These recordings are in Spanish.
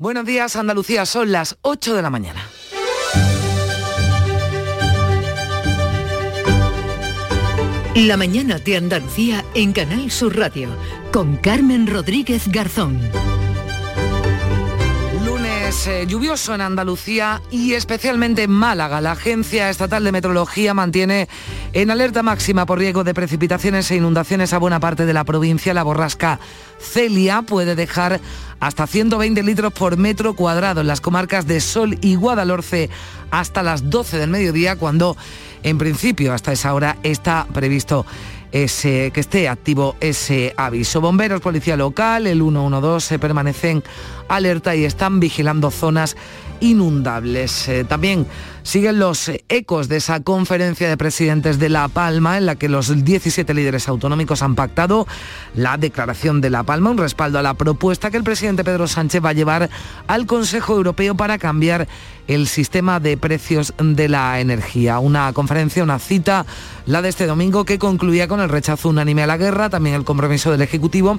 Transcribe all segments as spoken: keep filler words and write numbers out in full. Buenos días, Andalucía, son las ocho de la mañana. La mañana de Andalucía en Canal Sur Radio, con Carmen Rodríguez Garzón. Eh, lluvioso en Andalucía y especialmente en Málaga. La Agencia Estatal de Meteorología mantiene en alerta máxima por riesgo de precipitaciones e inundaciones a buena parte de la provincia. La borrasca Celia puede dejar hasta ciento veinte litros por metro cuadrado en las comarcas de Sol y Guadalhorce hasta las doce del mediodía, cuando en principio hasta esa hora está previsto Ese, que esté activo ese aviso. Bomberos, policía local, el uno uno dos se permanecen alerta y están vigilando zonas inundables. Eh, también siguen los ecos de esa conferencia de presidentes de La Palma, en la que los diecisiete líderes autonómicos han pactado la declaración de La Palma, un respaldo a la propuesta que el presidente Pedro Sánchez va a llevar al Consejo Europeo para cambiar el sistema de precios de la energía. Una conferencia, una cita, la de este domingo, que concluía con el rechazo unánime a la guerra, también el compromiso del Ejecutivo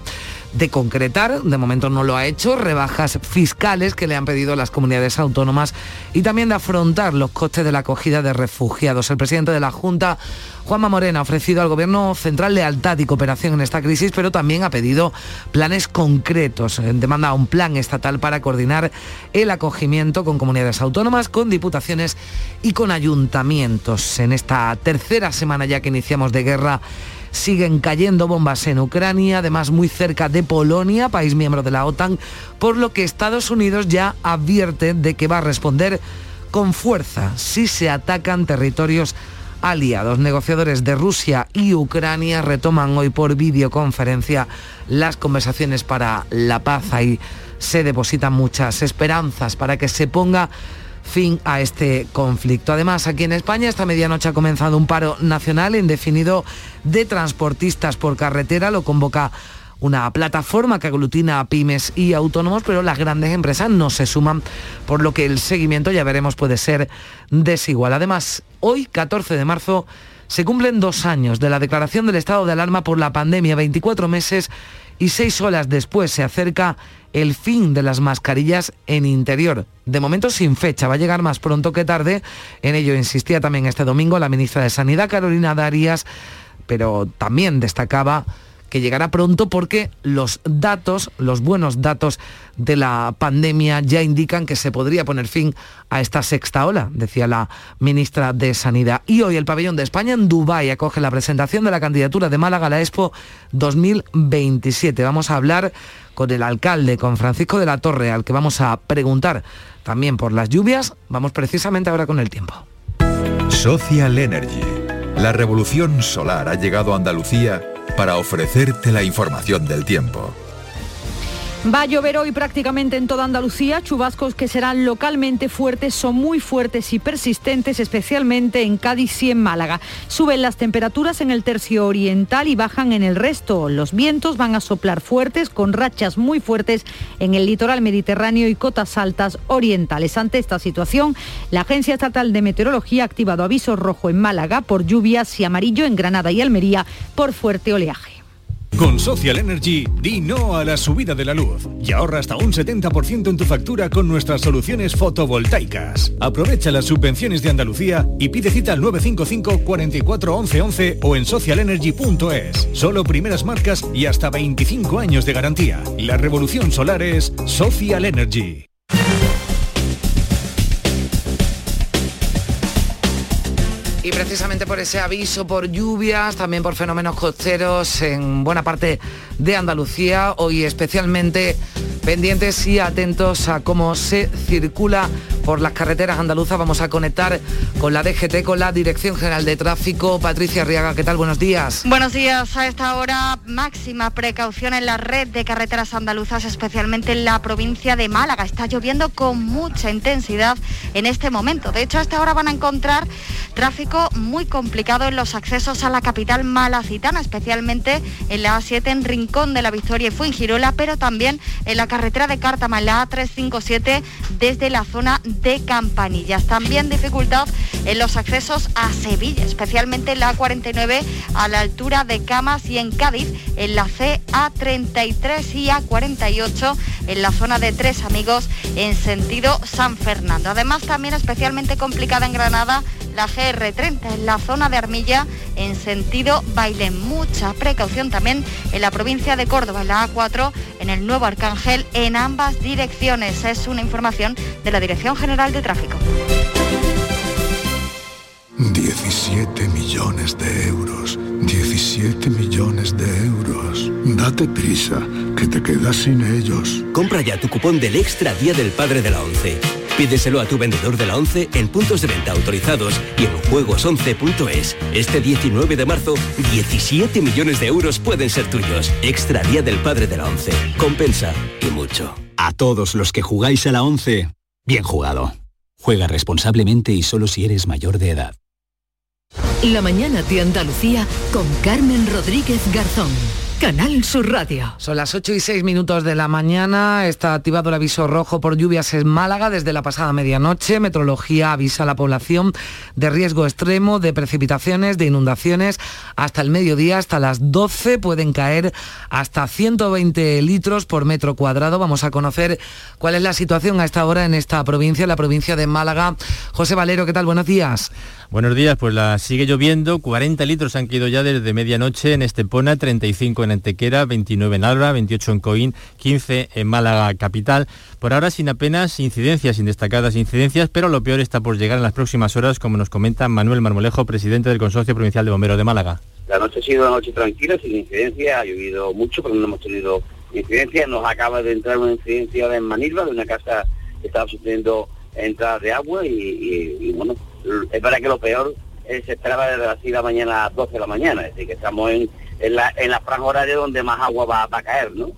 de concretar, de momento no lo ha hecho, rebajas fiscales que le han pedido las comunidades autónomas y también de afrontar los costes de la acogida de refugiados. El presidente de la Junta, Juanma Moreno, ha ofrecido al Gobierno central lealtad y cooperación en esta crisis, pero también ha pedido planes concretos. Demanda un plan estatal para coordinar el acogimiento con comunidades autónomas, con diputaciones y con ayuntamientos. En esta tercera semana ya que iniciamos de guerra, siguen cayendo bombas en Ucrania, además muy cerca de Polonia, país miembro de la OTAN, por lo que Estados Unidos ya advierte de que va a responder con fuerza si se atacan territorios aliados. Negociadores de Rusia y Ucrania retoman hoy por videoconferencia las conversaciones para la paz. Ahí se depositan muchas esperanzas para que se ponga fin a este conflicto. Además, aquí en España esta medianoche ha comenzado un paro nacional indefinido de transportistas por carretera. Lo convoca una plataforma que aglutina a pymes y autónomos, pero las grandes empresas no se suman, por lo que el seguimiento, ya veremos, puede ser desigual. Además, hoy, catorce de marzo, se cumplen dos años de la declaración del estado de alarma por la pandemia, veinticuatro meses y seis horas después se acerca el fin de las mascarillas en interior. De momento sin fecha, va a llegar más pronto que tarde. En ello insistía también este domingo la ministra de Sanidad, Carolina Darias, pero también destacaba que llegará pronto porque los datos, los buenos datos de la pandemia ya indican que se podría poner fin a esta sexta ola, decía la ministra de Sanidad. Y hoy el pabellón de España en Dubái acoge la presentación de la candidatura de Málaga a la Expo dos mil veintisiete. Vamos a hablar con el alcalde, con Francisco de la Torre, al que vamos a preguntar también por las lluvias. Vamos precisamente ahora con el tiempo. Social Energy. La revolución solar ha llegado a Andalucía para ofrecerte la información del tiempo. Va a llover hoy prácticamente en toda Andalucía, chubascos que serán localmente fuertes, son muy fuertes y persistentes, especialmente en Cádiz y en Málaga. Suben las temperaturas en el tercio oriental y bajan en el resto. Los vientos van a soplar fuertes, con rachas muy fuertes en el litoral mediterráneo y cotas altas orientales. Ante esta situación, la Agencia Estatal de Meteorología ha activado aviso rojo en Málaga por lluvias y amarillo en Granada y Almería por fuerte oleaje. Con Social Energy, di no a la subida de la luz y ahorra hasta un setenta por ciento en tu factura con nuestras soluciones fotovoltaicas. Aprovecha las subvenciones de Andalucía y pide cita al nueve cinco cinco cuatro cuatro once once o en social energy punto es. Solo primeras marcas y hasta veinticinco años de garantía. La revolución solar es Social Energy. Y precisamente por ese aviso por lluvias, también por fenómenos costeros en buena parte de Andalucía, hoy especialmente pendientes y atentos a cómo se circula por las carreteras andaluzas. Vamos a conectar con la D G T, con la Dirección General de Tráfico. Patricia Riaga, ¿qué tal? Buenos días. Buenos días. A esta hora, máxima precaución en la red de carreteras andaluzas, especialmente en la provincia de Málaga. Está lloviendo con mucha intensidad en este momento. De hecho, a esta hora van a encontrar tráfico muy complicado en los accesos a la capital malacitana, especialmente en la A siete en Rincón de la Victoria y Fuengirola, pero también en la carretera de Cártama, en la A trescientos cincuenta y siete desde la zona de Campanillas. También dificultad en los accesos a Sevilla, especialmente en la A cuarenta y nueve a la altura de Camas, y en Cádiz en la C A treinta y tres y A cuarenta y ocho en la zona de Tres Amigos en sentido San Fernando. Además, también especialmente complicada en Granada la G R treinta en la zona de Armilla en sentido Bailén. Mucha precaución también en la provincia de Córdoba, en la A cuatro, en el Nuevo Arcángel, en ambas direcciones. Es una información de la Dirección General de Tráfico. diecisiete millones de euros, diecisiete millones de euros. Date prisa, que te quedas sin ellos. Compra ya tu cupón del Extra Día del Padre de la ONCE. Pídeselo a tu vendedor de la ONCE en puntos de venta autorizados y en juegos once punto es. Este diecinueve de marzo, diecisiete millones de euros pueden ser tuyos. Extra Día del Padre de la ONCE. Compensa y mucho. A todos los que jugáis a la ONCE, bien jugado. Juega responsablemente y solo si eres mayor de edad. La mañana de Andalucía con Carmen Rodríguez Garzón. Canal Sur Radio. Son las ocho y seis minutos de la mañana. Está activado el aviso rojo por lluvias en Málaga desde la pasada medianoche. Meteorología avisa a la población de riesgo extremo de precipitaciones, de inundaciones. Hasta el mediodía, hasta las doce, pueden caer hasta ciento veinte litros por metro cuadrado. Vamos a conocer cuál es la situación a esta hora en esta provincia, la provincia de Málaga. José Valero, ¿qué tal? Buenos días. Buenos días, pues la sigue lloviendo. cuarenta litros han caído ya desde medianoche en Estepona, treinta y cinco en Antequera, veintinueve en Alba, veintiocho en Coín, quince en Málaga capital. Por ahora sin apenas incidencias, sin destacadas incidencias, pero lo peor está por llegar en las próximas horas, como nos comenta Manuel Marmolejo, presidente del Consorcio Provincial de Bomberos de Málaga. La noche ha sido una noche tranquila, sin incidencias, ha llovido mucho, pero no hemos tenido incidencias. Nos acaba de entrar una incidencia en Manilva, de una casa que estaba sufriendo entradas de agua y, y, y bueno, es verdad que lo peor eh, se esperaba desde las seis de la mañana a las doce de la mañana, es decir, que estamos en En la, en la franja horaria donde más agua va, va a caer, ¿no?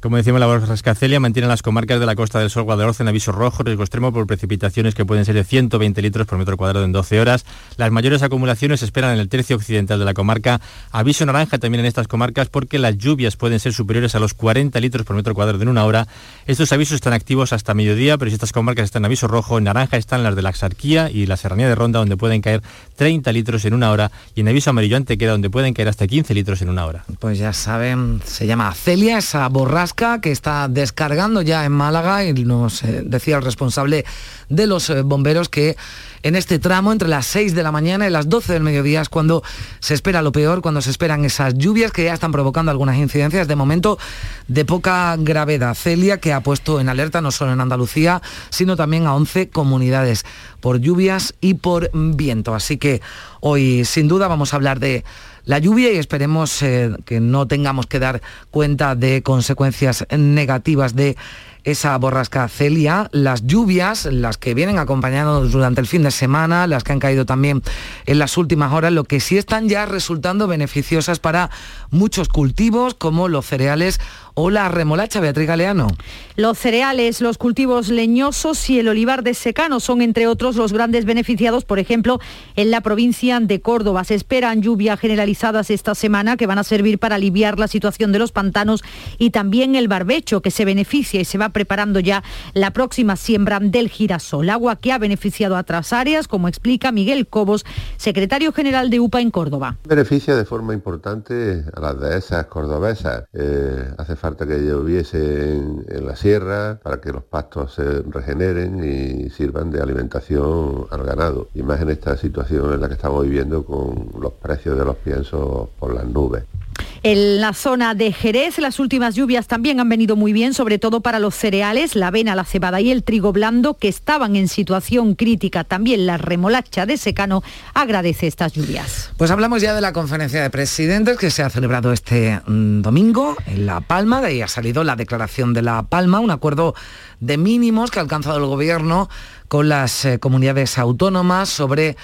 Como decimos, la borrascacelia mantiene las comarcas de la Costa del Sol, Guadalhorce en aviso rojo, riesgo extremo por precipitaciones que pueden ser de ciento veinte litros por metro cuadrado en doce horas. Las mayores acumulaciones se esperan en el tercio occidental de la comarca. Aviso naranja también en estas comarcas porque las lluvias pueden ser superiores a los cuarenta litros por metro cuadrado en una hora. Estos avisos están activos hasta mediodía, pero si estas comarcas están en aviso rojo, en naranja están las de la Axarquía y la Serranía de Ronda, donde pueden caer treinta litros en una hora, y en aviso amarillo Antequera, donde pueden caer hasta quince litros en una hora. Pues ya saben, se llama Celia, esa borrasca que está descargando ya en Málaga, y nos decía el responsable de los bomberos que en este tramo entre las seis de la mañana y las doce del mediodía es cuando se espera lo peor, cuando se esperan esas lluvias que ya están provocando algunas incidencias de momento de poca gravedad. Celia, que ha puesto en alerta no solo en Andalucía, sino también a once comunidades por lluvias y por viento. Así que hoy sin duda vamos a hablar de la lluvia y esperemos eh, que no tengamos que dar cuenta de consecuencias negativas de esa borrasca Celia. Las lluvias, las que vienen acompañándonos durante el fin de semana, las que han caído también en las últimas horas, lo que sí están ya resultando beneficiosas para muchos cultivos como los cereales o la remolacha. Beatriz Galeano. Los cereales, los cultivos leñosos y el olivar de secano son, entre otros, los grandes beneficiados, por ejemplo, en la provincia de Córdoba. Se esperan lluvias generalizadas esta semana que van a servir para aliviar la situación de los pantanos y también el barbecho, que se beneficia y se va preparando ya la próxima siembra del girasol. Agua que ha beneficiado a otras áreas, como explica Miguel Cobos, secretario general de U P A en Córdoba. Beneficia de forma importante a las dehesas cordobesas. Eh, hace falta Falta que lloviese en, en la sierra para que los pastos se regeneren y sirvan de alimentación al ganado. Y más en esta situación en la que estamos viviendo con los precios de los piensos por las nubes. En la zona de Jerez, las últimas lluvias también han venido muy bien, sobre todo para los cereales, la avena, la cebada y el trigo blando, que estaban en situación crítica. También la remolacha de secano agradece estas lluvias. Pues hablamos ya de la conferencia de presidentes que se ha celebrado este domingo en La Palma. De ahí ha salido la declaración de La Palma, un acuerdo de mínimos que ha alcanzado el gobierno con las eh, comunidades autónomas sobre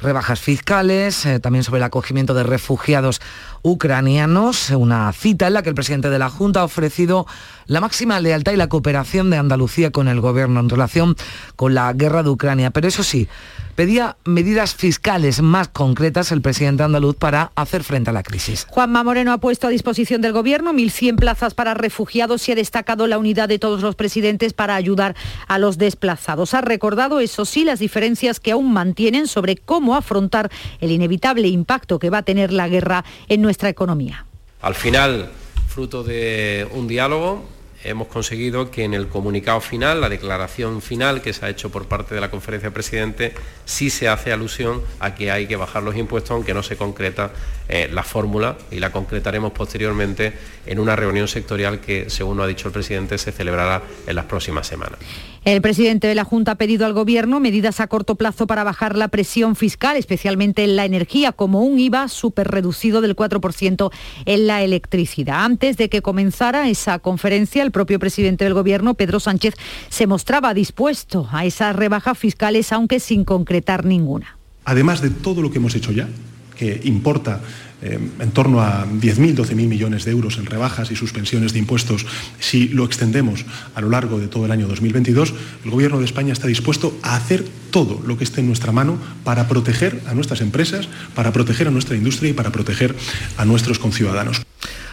rebajas fiscales, eh, también sobre el acogimiento de refugiados ucranianos, una cita en la que el presidente de la Junta ha ofrecido la máxima lealtad y la cooperación de Andalucía con el gobierno en relación con la guerra de Ucrania. Pero eso sí, pedía medidas fiscales más concretas el presidente andaluz para hacer frente a la crisis. Juanma Moreno ha puesto a disposición del gobierno mil cien plazas para refugiados y ha destacado la unidad de todos los presidentes para ayudar a los desplazados. Ha recordado, eso sí, las diferencias que aún mantienen sobre cómo afrontar el inevitable impacto que va a tener la guerra en nuestra economía. Al final, fruto de un diálogo, hemos conseguido que en el comunicado final, la declaración final que se ha hecho por parte de la Conferencia de Presidentes, sí se hace alusión a que hay que bajar los impuestos, aunque no se concreta eh, la fórmula, y la concretaremos posteriormente en una reunión sectorial que, según lo ha dicho el presidente, se celebrará en las próximas semanas. El presidente de la Junta ha pedido al Gobierno medidas a corto plazo para bajar la presión fiscal, especialmente en la energía, como un IVA superreducido del cuatro por ciento en la electricidad. Antes de que comenzara esa conferencia, el propio presidente del Gobierno, Pedro Sánchez, se mostraba dispuesto a esas rebajas fiscales, aunque sin concretar ninguna. Además de todo lo que hemos hecho ya, que importa Eh, en torno a diez mil, doce mil millones de euros en rebajas y suspensiones de impuestos, si lo extendemos a lo largo de todo el año dos mil veintidós, el Gobierno de España está dispuesto a hacer todo lo que esté en nuestra mano para proteger a nuestras empresas, para proteger a nuestra industria y para proteger a nuestros conciudadanos.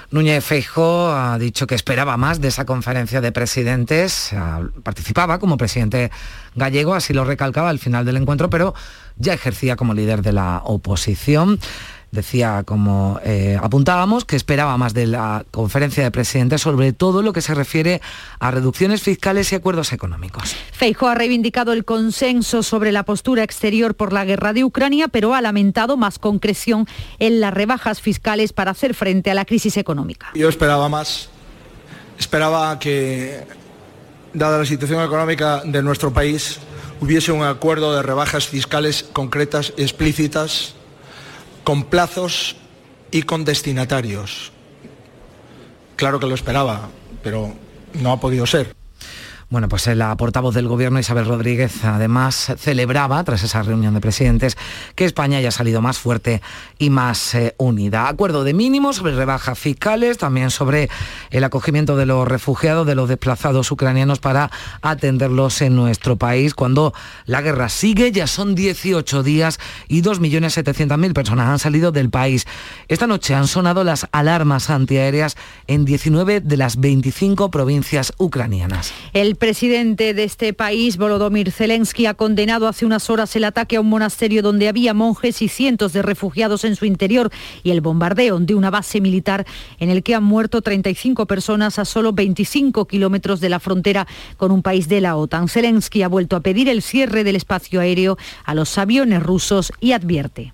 Núñez Feijóo ha dicho que esperaba más de esa conferencia de presidentes, participaba como presidente gallego, así lo recalcaba al final del encuentro, pero ya ejercía como líder de la oposición. Decía, como eh, apuntábamos, que esperaba más de la conferencia de presidentes, sobre todo lo que se refiere a reducciones fiscales y acuerdos económicos. Feijóo ha reivindicado el consenso sobre la postura exterior por la guerra de Ucrania, pero ha lamentado más concreción en las rebajas fiscales para hacer frente a la crisis económica. Yo esperaba más. Esperaba que, dada la situación económica de nuestro país, hubiese un acuerdo de rebajas fiscales concretas, explícitas, con plazos y con destinatarios. Claro que lo esperaba, pero no ha podido ser. Bueno, pues la portavoz del Gobierno, Isabel Rodríguez, además celebraba, tras esa reunión de presidentes, que España haya salido más fuerte y más eh, unida. Acuerdo de mínimos sobre rebajas fiscales, también sobre el acogimiento de los refugiados, de los desplazados ucranianos para atenderlos en nuestro país. Cuando la guerra sigue, ya son dieciocho días y dos millones setecientas mil personas han salido del país. Esta noche han sonado las alarmas antiaéreas en diecinueve de las veinticinco provincias ucranianas. El El presidente de este país, Volodymyr Zelensky, ha condenado hace unas horas el ataque a un monasterio donde había monjes y cientos de refugiados en su interior y el bombardeo de una base militar en el que han muerto treinta y cinco personas a solo veinticinco kilómetros de la frontera con un país de la OTAN. Zelensky ha vuelto a pedir el cierre del espacio aéreo a los aviones rusos y advierte.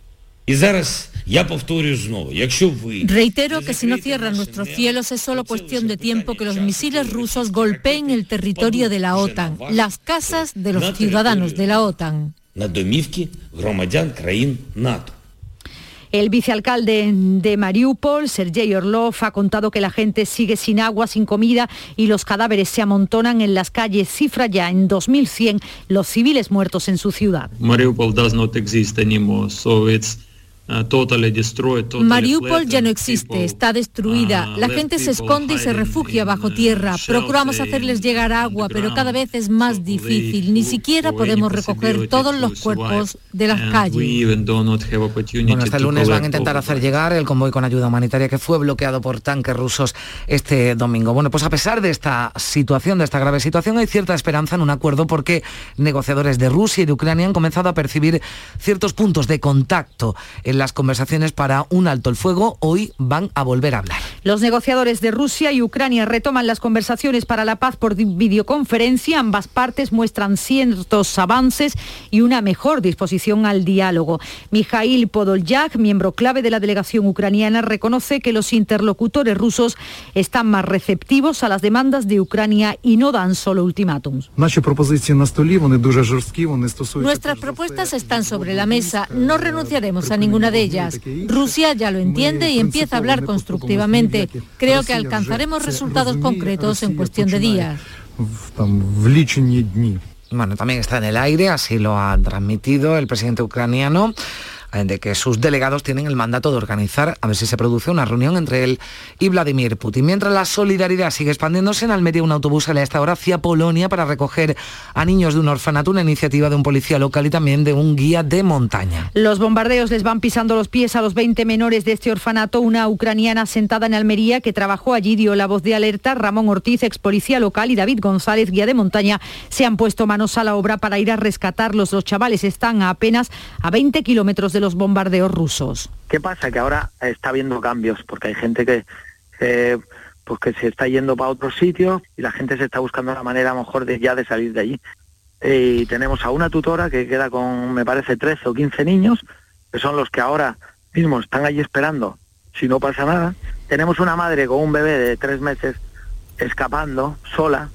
Reitero que si no cierran nuestros cielos es solo cuestión de tiempo que los misiles rusos golpeen el territorio de la OTAN, las casas de los ciudadanos de la OTAN. El vicealcalde de Mariupol, Sergey Orlov, ha contado que la gente sigue sin agua, sin comida y los cadáveres se amontonan en las calles. Cifra ya en dos mil cien los civiles muertos en su ciudad. Mariupol no existe anymore, so it's Mariupol ya no existe, está destruida. La gente se esconde y se refugia bajo tierra. Procuramos hacerles llegar agua, pero cada vez es más difícil. Ni siquiera podemos recoger todos los cuerpos de las calles. Bueno, este lunes van a intentar hacer llegar el convoy con ayuda humanitaria que fue bloqueado por tanques rusos este domingo. Bueno, pues a pesar de esta situación, de esta grave situación, hay cierta esperanza en un acuerdo porque negociadores de Rusia y de Ucrania han comenzado a percibir ciertos puntos de contacto. En las conversaciones para un alto el fuego, hoy van a volver a hablar. Los negociadores de Rusia y Ucrania retoman las conversaciones para la paz por videoconferencia. Ambas partes muestran ciertos avances y una mejor disposición al diálogo. Mijail Podolyak, miembro clave de la delegación ucraniana, reconoce que los interlocutores rusos están más receptivos a las demandas de Ucrania y no dan solo ultimátums. Nuestras propuestas están sobre la mesa. No renunciaremos a ninguna de ellas. Rusia ya lo entiende y empieza a hablar constructivamente. Creo que alcanzaremos resultados concretos en cuestión de días. Bueno, también está en el aire, así lo ha transmitido el presidente ucraniano. de que sus delegados tienen el mandato de organizar, a ver si se produce una reunión entre él y Vladimir Putin. Mientras la solidaridad sigue expandiéndose, en Almería un autobús sale a esta hora hacia Polonia para recoger a niños de un orfanato, una iniciativa de un policía local y también de un guía de montaña. Los bombardeos les van pisando los pies a los veinte menores de este orfanato. Una ucraniana sentada en Almería que trabajó allí dio la voz de alerta. Ramón Ortiz, ex policía local, y David González, guía de montaña, se han puesto manos a la obra para ir a rescatarlos. Los chavales están a apenas a veinte kilómetros de los bombardeos rusos. ¿Qué pasa? Que ahora está habiendo cambios, porque hay gente que, eh, pues que se está yendo para otros sitios y la gente se está buscando la manera a lo mejor de, ya de salir de allí. Y tenemos a una tutora que queda con, me parece, trece o quince niños, que son los que ahora mismo están allí esperando, si no pasa nada. Tenemos una madre con un bebé de tres meses escapando, sola.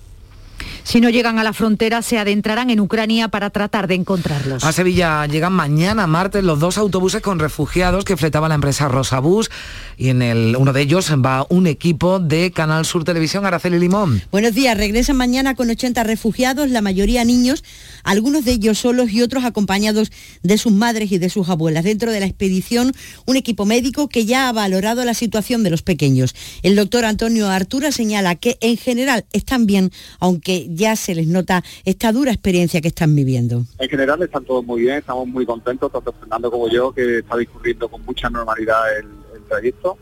Si no llegan a la frontera, se adentrarán en Ucrania para tratar de encontrarlos. A Sevilla llegan mañana, martes, los dos autobuses con refugiados que fletaba la empresa Rosabús, y en el, uno de ellos va un equipo de Canal Sur Televisión. Araceli Limón. Buenos días. Regresan mañana con ochenta refugiados, la mayoría niños, algunos de ellos solos y otros acompañados de sus madres y de sus abuelas. Dentro de la expedición, un equipo médico que ya ha valorado la situación de los pequeños. El doctor Antonio Artura señala que en general están bien, aunque ya se les nota esta dura experiencia que están viviendo. En general están todos muy bien, estamos muy contentos, tanto Fernando como yo, que está discurriendo con mucha normalidad el, el trayecto,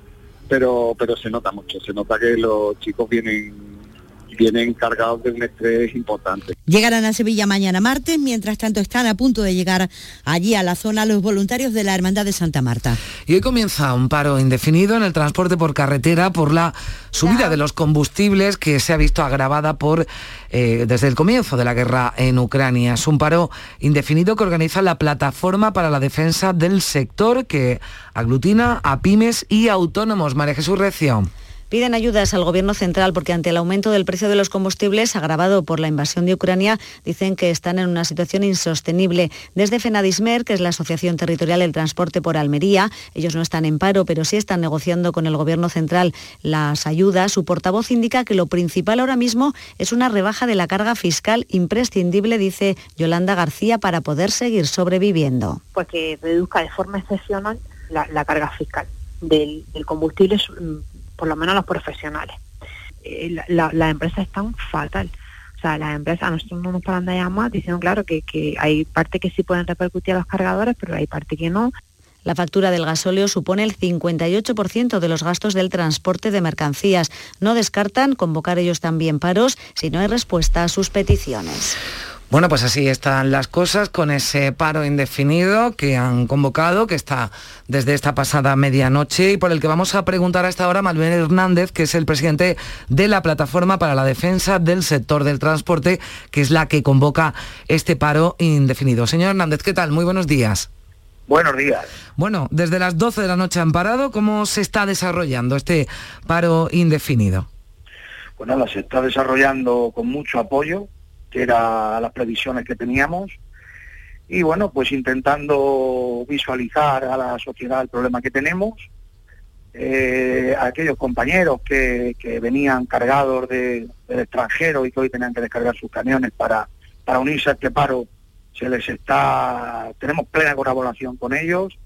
pero, pero se nota mucho, se nota que los chicos vienen... vienen cargados de un estrés importante. Llegarán a Sevilla mañana martes. Mientras tanto, están a punto de llegar allí a la zona los voluntarios de la Hermandad de Santa Marta. Y hoy comienza un paro indefinido en el transporte por carretera por la subida de los combustibles que se ha visto agravada por eh, desde el comienzo de la guerra en Ucrania. Es un paro indefinido que organiza la Plataforma para la Defensa del Sector, que aglutina a pymes y autónomos. María Jesús Recio. Piden ayudas al Gobierno central porque ante el aumento del precio de los combustibles agravado por la invasión de Ucrania dicen que están en una situación insostenible. Desde Fenadismer, que es la Asociación Territorial del Transporte por Almería, ellos no están en paro, pero sí están negociando con el Gobierno central las ayudas. Su portavoz indica que lo principal ahora mismo es una rebaja de la carga fiscal imprescindible, dice Yolanda García, para poder seguir sobreviviendo. Pues que reduzca de forma excepcional la, la carga fiscal del, del combustible, por lo menos los profesionales. Eh, la, la, las empresas están fatal. O sea, las empresas a nosotros no nos paran de llamar diciendo, claro, que, que hay parte que sí pueden repercutir a los cargadores, pero hay parte que no. La factura del gasóleo supone el cincuenta y ocho por ciento de los gastos del transporte de mercancías. No descartan convocar ellos también paros si no hay respuesta a sus peticiones. Bueno, pues así están las cosas con ese paro indefinido que han convocado, que está desde esta pasada medianoche y por el que vamos a preguntar a esta hora a Manuel Hernández, que es el presidente de la Plataforma para la Defensa del Sector del Transporte, que es la que convoca este paro indefinido. Señor Hernández, ¿qué tal? Muy buenos días. Buenos días. Bueno, desde las doce de la noche han parado. ¿Cómo se está desarrollando este paro indefinido? Pues nada, se está desarrollando con mucho apoyo, que eran las previsiones que teníamos, y bueno, pues intentando visualizar a la sociedad el problema que tenemos, eh, a aquellos compañeros que, que venían cargados de, del extranjero y que hoy tenían que descargar sus camiones para, para unirse a este paro, se les está, tenemos plena colaboración con ellos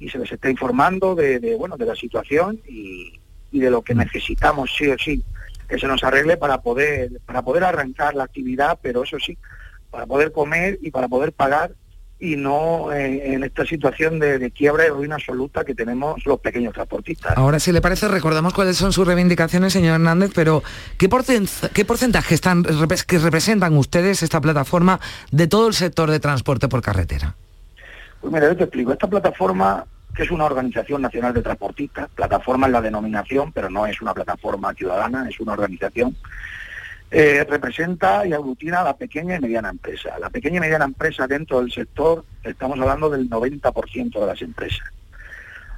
y se les está informando de, de bueno, de la situación y, y de lo que necesitamos sí o sí que se nos arregle para poder para poder arrancar la actividad, pero eso sí, para poder comer y para poder pagar y no en, en esta situación de, de quiebra y ruina absoluta que tenemos los pequeños transportistas. Ahora, si le parece, recordamos cuáles son sus reivindicaciones, señor Hernández, pero ¿qué, porcent qué porcentaje están que representan ustedes esta plataforma de todo el sector de transporte por carretera? Pues mira, yo te explico. Esta plataforma, que es una organización nacional de transportistas, plataforma es la denominación, pero no es una plataforma ciudadana, es una organización, eh, representa y aglutina a la pequeña y mediana empresa. La pequeña y mediana empresa dentro del sector, estamos hablando del noventa por ciento de las empresas.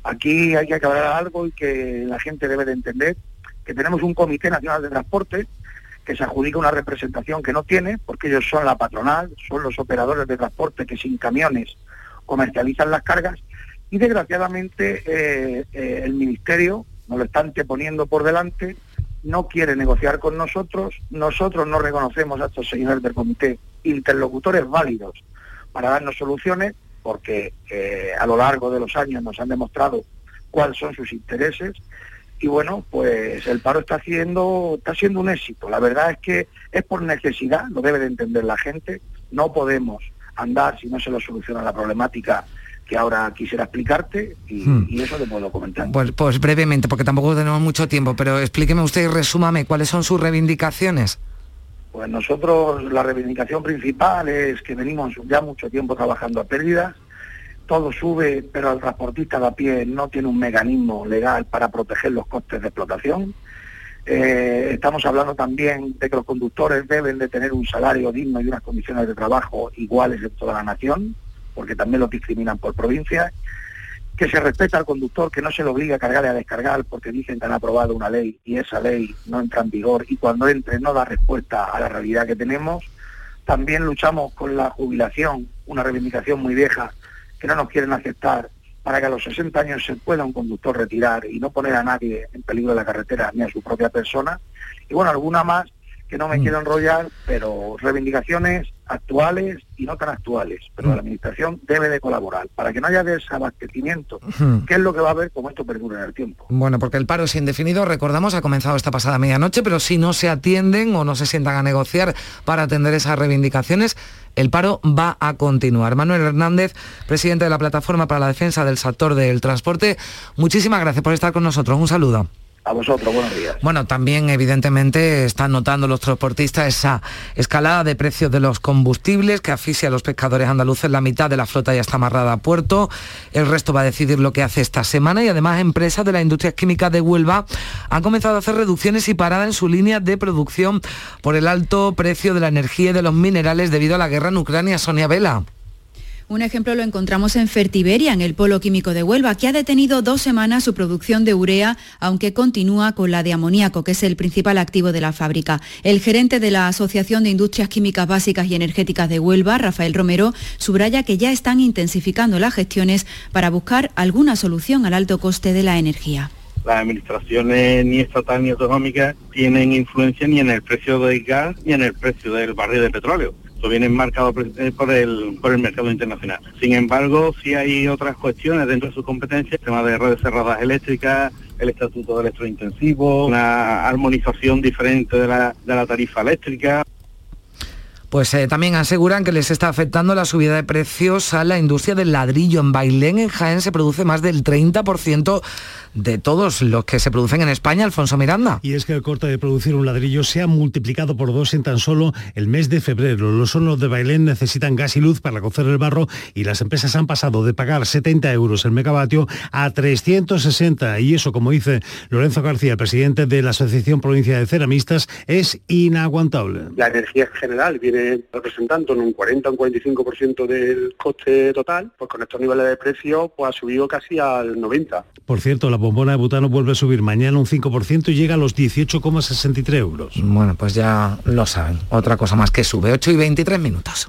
Aquí hay que aclarar algo y que la gente debe de entender, que tenemos un Comité Nacional de Transporte que se adjudica una representación que no tiene, porque ellos son la patronal, son los operadores de transporte que sin camiones comercializan las cargas, y desgraciadamente eh, eh, el Ministerio nos lo está anteponiendo por delante, no quiere negociar con nosotros, nosotros no reconocemos a estos señores del Comité interlocutores válidos para darnos soluciones porque eh, a lo largo de los años nos han demostrado cuáles son sus intereses. Y bueno, pues el paro está haciendo, está siendo un éxito. La verdad es que es por necesidad, lo debe de entender la gente. No podemos andar si no se lo soluciona la problemática que ahora quisiera explicarte y, hmm. y eso te puedo comentar. Pues, pues brevemente, porque tampoco tenemos mucho tiempo, pero explíqueme usted y resúmame, ¿cuáles son sus reivindicaciones? Pues nosotros, la reivindicación principal es que venimos ya mucho tiempo trabajando a pérdidas. Todo sube, pero el transportista de a pie no tiene un mecanismo legal para proteger los costes de explotación. Eh, estamos hablando también de que los conductores deben de tener un salario digno y unas condiciones de trabajo iguales en toda la nación, porque también los discriminan por provincias. Que se respeta al conductor, que no se le obliga a cargar y a descargar, porque dicen que han aprobado una ley y esa ley no entra en vigor y cuando entre no da respuesta a la realidad que tenemos. También luchamos con la jubilación, una reivindicación muy vieja, que no nos quieren aceptar, para que a los sesenta años se pueda un conductor retirar y no poner a nadie en peligro de la carretera ni a su propia persona. Y bueno, alguna más que no me mm. quiero enrollar, pero reivindicaciones actuales y no tan actuales, pero mm. la Administración debe de colaborar para que no haya desabastecimiento, mm. que es lo que va a haber como esto perdura en el tiempo. Bueno, porque el paro es indefinido, recordamos, ha comenzado esta pasada medianoche, pero si no se atienden o no se sientan a negociar para atender esas reivindicaciones, el paro va a continuar. Manuel Hernández, presidente de la Plataforma para la Defensa del Sector del Transporte, muchísimas gracias por estar con nosotros. Un saludo. A vosotros, buenos días. Bueno, también evidentemente están notando los transportistas esa escalada de precios de los combustibles que asfixia a los pescadores andaluces. La mitad de la flota ya está amarrada a puerto. El resto va a decidir lo que hace esta semana. Y además empresas de las industrias químicas de Huelva han comenzado a hacer reducciones y paradas en su línea de producción por el alto precio de la energía y de los minerales debido a la guerra en Ucrania. Sonia Vela. Un ejemplo lo encontramos en Fertiberia, en el polo químico de Huelva, que ha detenido dos semanas su producción de urea, aunque continúa con la de amoníaco, que es el principal activo de la fábrica. El gerente de la Asociación de Industrias Químicas Básicas y Energéticas de Huelva, Rafael Romero, subraya que ya están intensificando las gestiones para buscar alguna solución al alto coste de la energía. Las administraciones ni estatales ni autonómicas tienen influencia ni en el precio del gas ni en el precio del barril de petróleo. Vienen marcados por el, por el mercado internacional. Sin embargo, sí hay otras cuestiones dentro de sus competencias, el tema de redes cerradas eléctricas, el estatuto de electrointensivo, una armonización diferente de la, de la tarifa eléctrica. Pues eh, también aseguran que les está afectando la subida de precios a la industria del ladrillo. En Bailén, en Jaén, se produce más del treinta por ciento de todos los que se producen en España, Alfonso Miranda. Y es que el corte de producir un ladrillo se ha multiplicado por dos en tan solo el mes de febrero. Los hornos de Bailén necesitan gas y luz para cocer el barro y las empresas han pasado de pagar setenta euros el megavatio a trescientos sesenta. Y eso, como dice Lorenzo García, presidente de la Asociación Provincial de Ceramistas, es inaguantable. La energía general viene representando un cuarenta o un cuarenta y cinco por ciento del coste total, pues con estos niveles de precio pues ha subido casi al noventa por ciento. Por cierto, la bombona de butano vuelve a subir mañana un cinco por ciento y llega a los dieciocho coma sesenta y tres euros. Bueno, pues ya lo saben, otra cosa más que sube. Ocho y veintitrés minutos.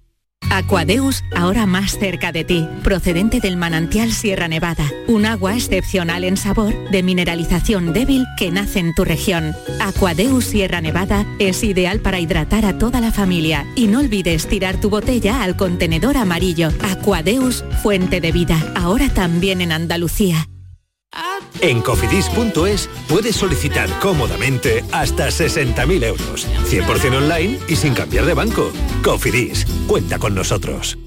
Aquadeus, ahora más cerca de ti, procedente del manantial Sierra Nevada, un agua excepcional en sabor, de mineralización débil que nace en tu región. Aquadeus Sierra Nevada es ideal para hidratar a toda la familia y no olvides tirar tu botella al contenedor amarillo. Aquadeus, fuente de vida, ahora también en Andalucía. En cofidis punto es puedes solicitar cómodamente hasta sesenta mil euros, cien por ciento online y sin cambiar de banco. Cofidis, cuenta con nosotros.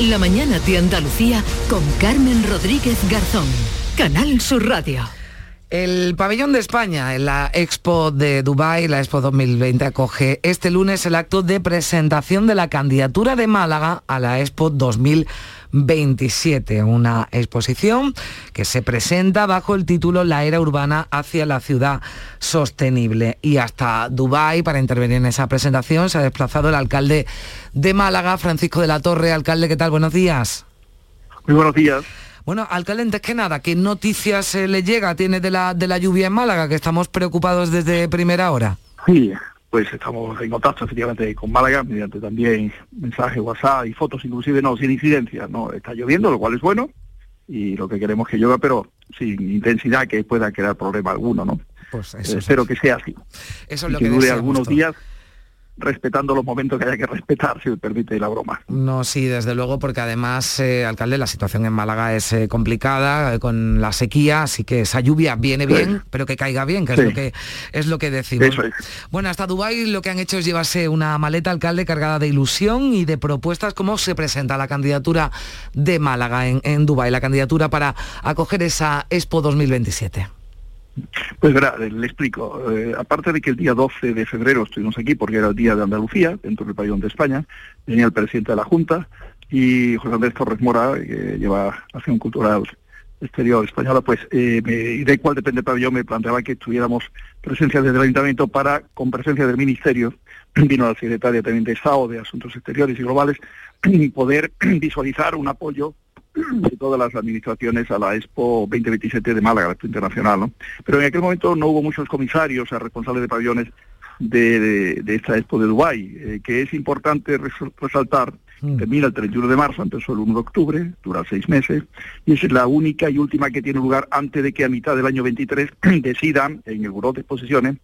La mañana de Andalucía con Carmen Rodríguez Garzón, Canal Sur Radio. El pabellón de España en la Expo de Dubái, la Expo dos mil veinte, acoge este lunes el acto de presentación de la candidatura de Málaga a la Expo dos mil veinte veintisiete, una exposición que se presenta bajo el título La era urbana hacia la ciudad sostenible. Y hasta Dubái, para intervenir en esa presentación, se ha desplazado el alcalde de Málaga, Francisco de la Torre. Alcalde, ¿qué tal? Buenos días. Muy buenos días. Bueno, alcalde, antes que nada, ¿qué noticias eh, le llega? Tiene de la, de la lluvia en Málaga, que estamos preocupados desde primera hora. Sí, pues estamos en contacto efectivamente con Málaga, mediante también mensajes, WhatsApp y fotos, inclusive no, sin incidencia, no está lloviendo, lo cual es bueno, y lo que queremos es que llueva, pero sin intensidad que pueda crear problema alguno, ¿no? Pues eso eh, espero que sea así. Eso es lo que, que dure algunos todo. días, respetando los momentos que haya que respetar, si me permite la broma. No, sí, desde luego, porque además, eh, alcalde, la situación en Málaga es eh, complicada, eh, con la sequía, así que esa lluvia viene sí. bien, pero que caiga bien, que, sí. es, lo que es lo que decimos. Eso es. Bueno, hasta Dubái lo que han hecho es llevarse una maleta, alcalde, cargada de ilusión y de propuestas. ¿Cómo se presenta la candidatura de Málaga en, en Dubái, la candidatura para acoger esa Expo dos mil veintisiete? Pues verá, le explico, eh, aparte de que el día doce de febrero estuvimos aquí porque era el día de Andalucía, dentro del pabellón de España, venía el presidente de la Junta y José Andrés Torres Mora, que lleva Acción Cultural Exterior Española, pues eh, me, de cuál depende del pabellón, me planteaba que tuviéramos presencia desde el Ayuntamiento para, con presencia del Ministerio, vino la secretaria también de Estado de Asuntos Exteriores y Globales, y poder visualizar un apoyo de todas las administraciones a la Expo veinte veintisiete de Málaga, la Expo Internacional, ¿no? Pero en aquel momento no hubo muchos comisarios, o sea, responsables de pabellones de, de, de esta Expo de Dubái, eh, que es importante resaltar, termina el treinta y uno de marzo, empezó el uno de octubre, dura seis meses, y es la única y última que tiene lugar antes de que a mitad del año veintitrés decidan, en el Buró de Exposiciones,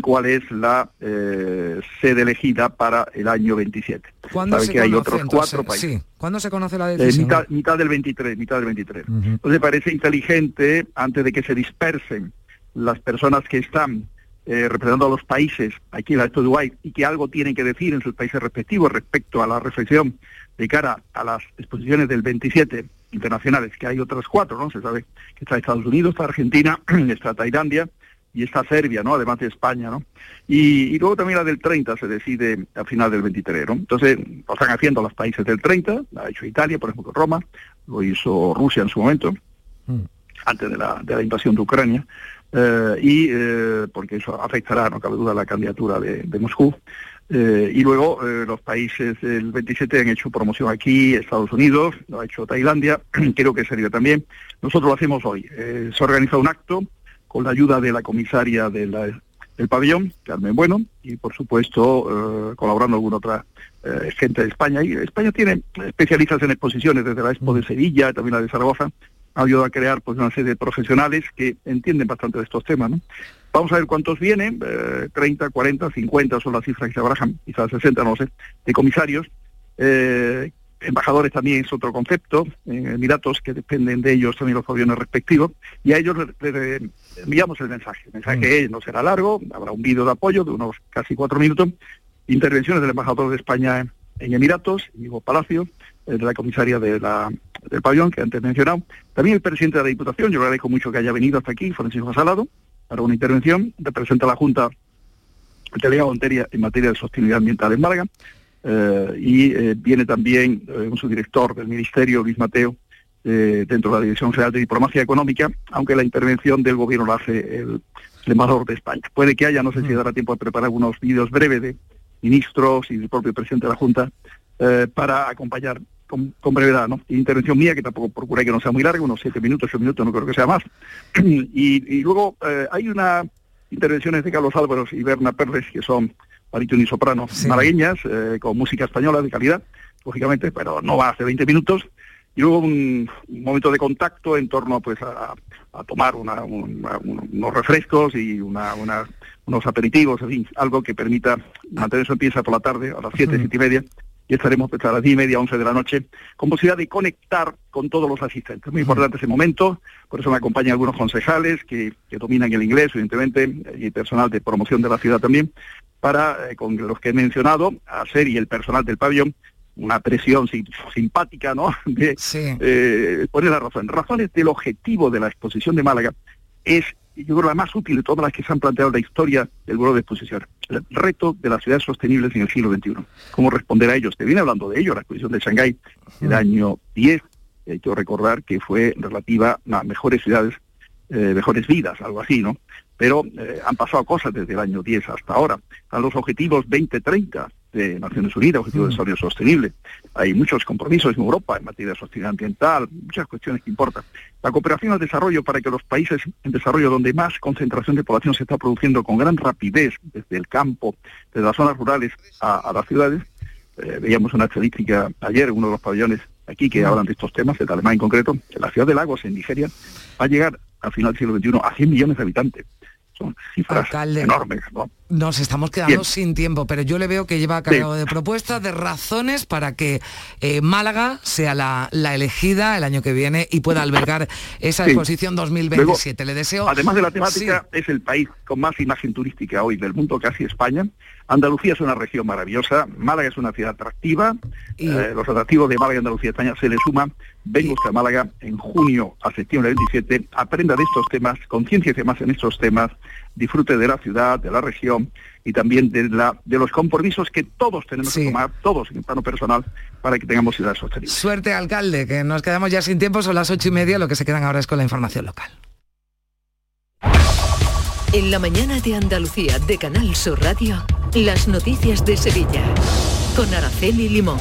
cuál es la eh, sede elegida para el año veintisiete. ¿Cuándo Sabe se que conoce, hay otros entonces, cuatro países. Sí. ¿Cuándo se conoce la decisión? Eh, mitad, mitad del veintitrés, mitad del veintitrés. Uh-huh. Entonces parece inteligente, antes de que se dispersen las personas que están eh, representando a los países aquí en la Expo de Dubái y que algo tienen que decir en sus países respectivos respecto a la reflexión de cara a las exposiciones del veintisiete internacionales, que hay otras cuatro, ¿no? Se sabe que está Estados Unidos, está Argentina, está Tailandia, y está Serbia, ¿no? Además de España, ¿no? Y, y luego también la del treinta se decide al final del veintitrés, ¿no? Entonces, lo están haciendo los países del treinta, la ha hecho Italia, por ejemplo, Roma, lo hizo Rusia en su momento, mm. antes de la, de la invasión de Ucrania, eh, y eh, porque eso afectará, no cabe duda, la candidatura de, de Moscú. Eh, y luego eh, los países del veintisiete han hecho promoción aquí, Estados Unidos, lo ha hecho Tailandia, creo que Serbia también. Nosotros lo hacemos hoy. Eh, se organiza un acto con la ayuda de la comisaria de la, del pabellón, Carmen Bueno, y por supuesto eh, colaborando alguna otra eh, gente de España. Y España tiene especialistas en exposiciones, desde la Expo de Sevilla, también la de Zaragoza, ha ayudado a crear pues una serie de profesionales que entienden bastante de estos temas, ¿no? Vamos a ver cuántos vienen, eh, treinta, cuarenta, cincuenta son las cifras que se barajan, quizás sesenta, no sé, de comisarios. Eh, Embajadores también es otro concepto, en Emiratos, que dependen de ellos también los gobiernos respectivos, y a ellos les, les, les enviamos el mensaje. El mensaje es, no será largo, habrá un vídeo de apoyo de unos casi cuatro minutos, intervenciones del embajador de España en Emiratos, Diego Palacio, de la comisaria de la, del pabellón, que antes mencionado, también el presidente de la Diputación, yo le agradezco mucho que haya venido hasta aquí, Francisco Salado, para una intervención, representa a la Junta Delegado en materia de sostenibilidad ambiental en Málaga, Uh, y eh, viene también eh, un subdirector del Ministerio, Luis Mateo, eh, dentro de la Dirección General de Diplomacia Económica, aunque la intervención del Gobierno la hace el, el embajador de España. Puede que haya, no sé si dará tiempo a preparar unos vídeos breves de ministros y del propio presidente de la Junta eh, para acompañar con, con brevedad, ¿no? Intervención mía, que tampoco procuré que no sea muy larga, unos siete minutos, ocho minutos, no creo que sea más. Y, y luego eh, hay unas intervenciones de Carlos Álvaros y Berna Perles, que son barítono y soprano sí. malagueñas, eh, con música española de calidad, lógicamente, pero no va hace veinte minutos. Y luego un, un momento de contacto en torno pues a, a tomar una, un, a unos refrescos y una, una, unos aperitivos, en fin, algo que permita mantener su empieza por la tarde, a las siete, uh-huh. siete y media, y estaremos pues, a las diez y media, once de la noche, con posibilidad de conectar con todos los asistentes. Muy importante ese momento, por eso me acompañan algunos concejales que, que dominan el inglés, evidentemente, y personal de promoción de la ciudad también, para, eh, con los que he mencionado, hacer, y el personal del pabellón, una presión sim- simpática, ¿no?, de sí. eh, poner la razón. Razones del objetivo de la exposición de Málaga es, yo creo, la más útil de todas las que se han planteado en la historia del Buró de Exposición. El reto de las ciudades sostenibles en el siglo veintiuno. ¿Cómo responder a ellos? Te viene hablando de ello la exposición de Shanghái del año diez. Hay que recordar que fue relativa a mejores ciudades, eh, mejores vidas, algo así, ¿no? Pero eh, han pasado cosas desde el año diez hasta ahora. A los objetivos veinte treinta de Naciones Unidas, Objetivos de Desarrollo Sostenible. Hay muchos compromisos en Europa en materia de sostenibilidad ambiental, muchas cuestiones que importan. La cooperación al desarrollo para que los países en desarrollo donde más concentración de población se está produciendo con gran rapidez, desde el campo, desde las zonas rurales a, a las ciudades. Eh, veíamos una estadística ayer en uno de los pabellones aquí que hablan de estos temas, el alemán en concreto, en la ciudad de Lagos, en Nigeria, va a llegar al final del siglo veintiuno a cien millones de habitantes. Son cifras Alcalde, enormes, ¿no? Nos estamos quedando Bien. sin tiempo, pero yo le veo que lleva cargado sí. de propuestas, de razones para que eh, Málaga sea la, la elegida el año que viene y pueda albergar esa sí. exposición dos mil veintisiete. Luego, le deseo... Además de la temática, sí. es el país con más imagen turística hoy del mundo, casi España. Andalucía es una región maravillosa, Málaga es una ciudad atractiva, y... eh, los atractivos de Málaga, Andalucía, España se le suma. Venga usted a Málaga en junio a septiembre del veintisiete, aprenda de estos temas, concienciese más en estos temas, disfrute de la ciudad, de la región y también de, la, de los compromisos que todos tenemos sí. que tomar, todos en el plano personal, para que tengamos ciudades sostenibles. Suerte, alcalde, que nos quedamos ya sin tiempo, son las ocho y media, lo que se quedan ahora es con la información local. En la mañana de Andalucía, de Canal Sur Radio, las noticias de Sevilla. Con Araceli Limón.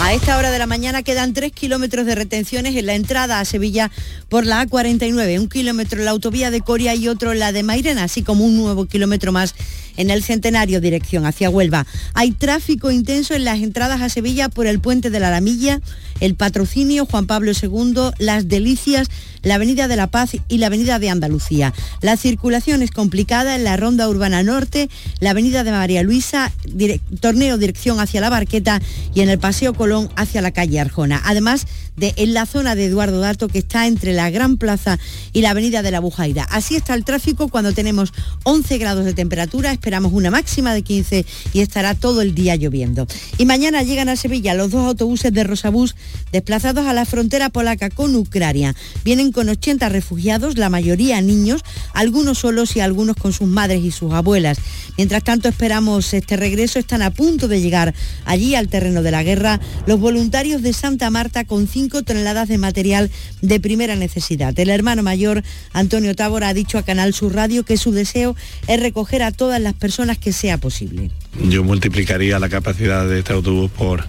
A esta hora de la mañana quedan tres kilómetros de retenciones en la entrada a Sevilla por la A cuarenta y nueve, un kilómetro en la autovía de Coria y otro en la de Mairena, así como un nuevo kilómetro más en el Centenario, dirección hacia Huelva. Hay tráfico intenso en las entradas a Sevilla por el Puente de la Alamilla, el Patrocinio, Juan Pablo segundo, Las Delicias, la Avenida de la Paz y la Avenida de Andalucía. La circulación es complicada en la Ronda Urbana Norte, la Avenida de María Luisa, direc- Torneo, dirección hacia la Barqueta y en el Paseo Colón hacia la calle Arjona. Además de en la zona de Eduardo Dato, que está entre la Gran Plaza y la Avenida de la Bujaira. Así está el tráfico cuando tenemos once grados de temperatura, esperamos una máxima de quince y estará todo el día lloviendo. Y mañana llegan a Sevilla los dos autobuses de Rosabús desplazados a la frontera polaca con Ucrania. Vienen con ochenta refugiados, la mayoría niños, algunos solos y algunos con sus madres y sus abuelas. Mientras tanto esperamos este regreso, están a punto de llegar allí al terreno de la guerra los voluntarios de Santa Marta con cinco toneladas de material de primera necesidad. El hermano mayor, Antonio Tábora, ha dicho a Canal Sur Radio que su deseo es recoger a todas las personas que sea posible. Yo multiplicaría la capacidad de este autobús por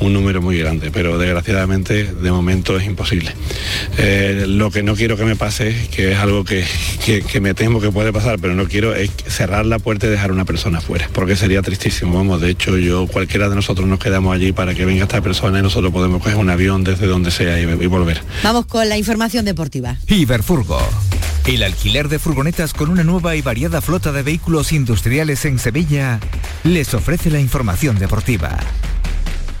un número muy grande, pero desgraciadamente de momento es imposible. Eh, lo que no quiero que me pase, que es algo que, que, que me temo que puede pasar, pero no quiero, es cerrar la puerta y dejar a una persona fuera, porque sería tristísimo. Vamos, de hecho, yo, cualquiera de nosotros nos quedamos allí para que venga esta persona y nosotros podemos coger un avión desde donde sea y, y volver. Vamos con la información deportiva. Iberfurgo. El alquiler de furgonetas con una nueva y variada flota de vehículos industriales en Sevilla les ofrece la información deportiva.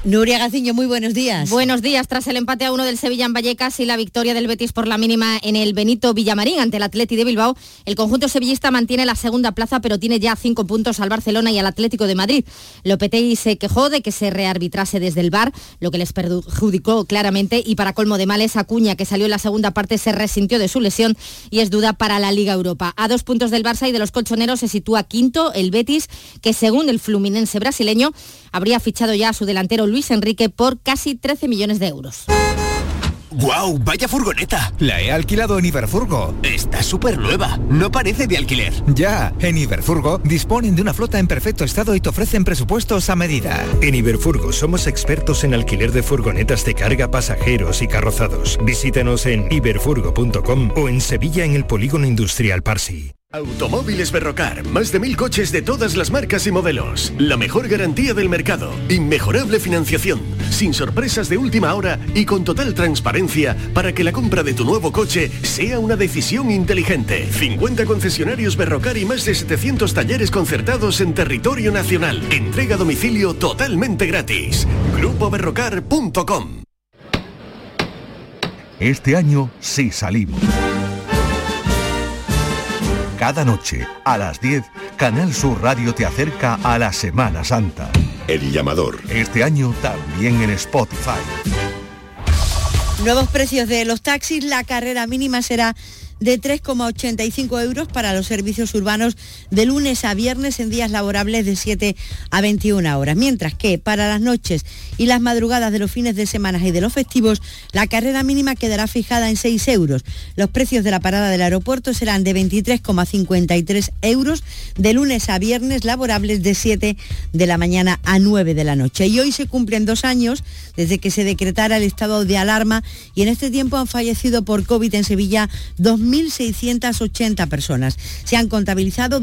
Nuria Gaciño, muy buenos días. Buenos días. Tras el empate a uno del Sevilla en Vallecas y la victoria del Betis por la mínima en el Benito Villamarín ante el Atleti de Bilbao, el conjunto sevillista mantiene la segunda plaza, pero tiene ya cinco puntos al Barcelona y al Atlético de Madrid. Lopetegui se quejó de que se rearbitrase desde el V A R, lo que les perjudicó claramente, y para colmo de males, Acuña, que salió en la segunda parte, se resintió de su lesión y es duda para la Liga Europa. A dos puntos del Barça y de los colchoneros se sitúa quinto el Betis, que según el Fluminense brasileño, habría fichado ya a su delantero Luis Enrique por casi trece millones de euros. ¡Guau! Wow, ¡vaya furgoneta! La he alquilado en Iberfurgo. Está súper nueva, no parece de alquiler. Ya, en Iberfurgo disponen de una flota en perfecto estado y te ofrecen presupuestos a medida. En Iberfurgo somos expertos en alquiler de furgonetas de carga, pasajeros y carrozados. Visítanos en iberfurgo punto com o en Sevilla en el Polígono Industrial Parsi. Automóviles Berrocar, más de mil coches de todas las marcas y modelos. La mejor garantía del mercado, inmejorable financiación, sin sorpresas de última hora y con total transparencia para que la compra de tu nuevo coche sea una decisión inteligente. cincuenta concesionarios Berrocar y más de setecientos talleres concertados en territorio nacional. Entrega a domicilio totalmente gratis. grupo berrocar punto com. Este año sí salimos. Cada noche, a las diez, Canal Sur Radio te acerca a la Semana Santa. El llamador. Este año también en Spotify. Nuevos precios de los taxis, la carrera mínima será de tres coma ochenta y cinco euros para los servicios urbanos de lunes a viernes en días laborables de siete a veintiuna horas, mientras que para las noches y las madrugadas de los fines de semana y de los festivos la carrera mínima quedará fijada en seis euros. Los precios de la parada del aeropuerto serán de veintitrés coma cincuenta y tres euros de lunes a viernes laborables de siete de la mañana a nueve de la noche. Y hoy se cumplen dos años desde que se decretara el estado de alarma y en este tiempo han fallecido por COVID en Sevilla dos mil seiscientas ochenta personas. Se han contabilizado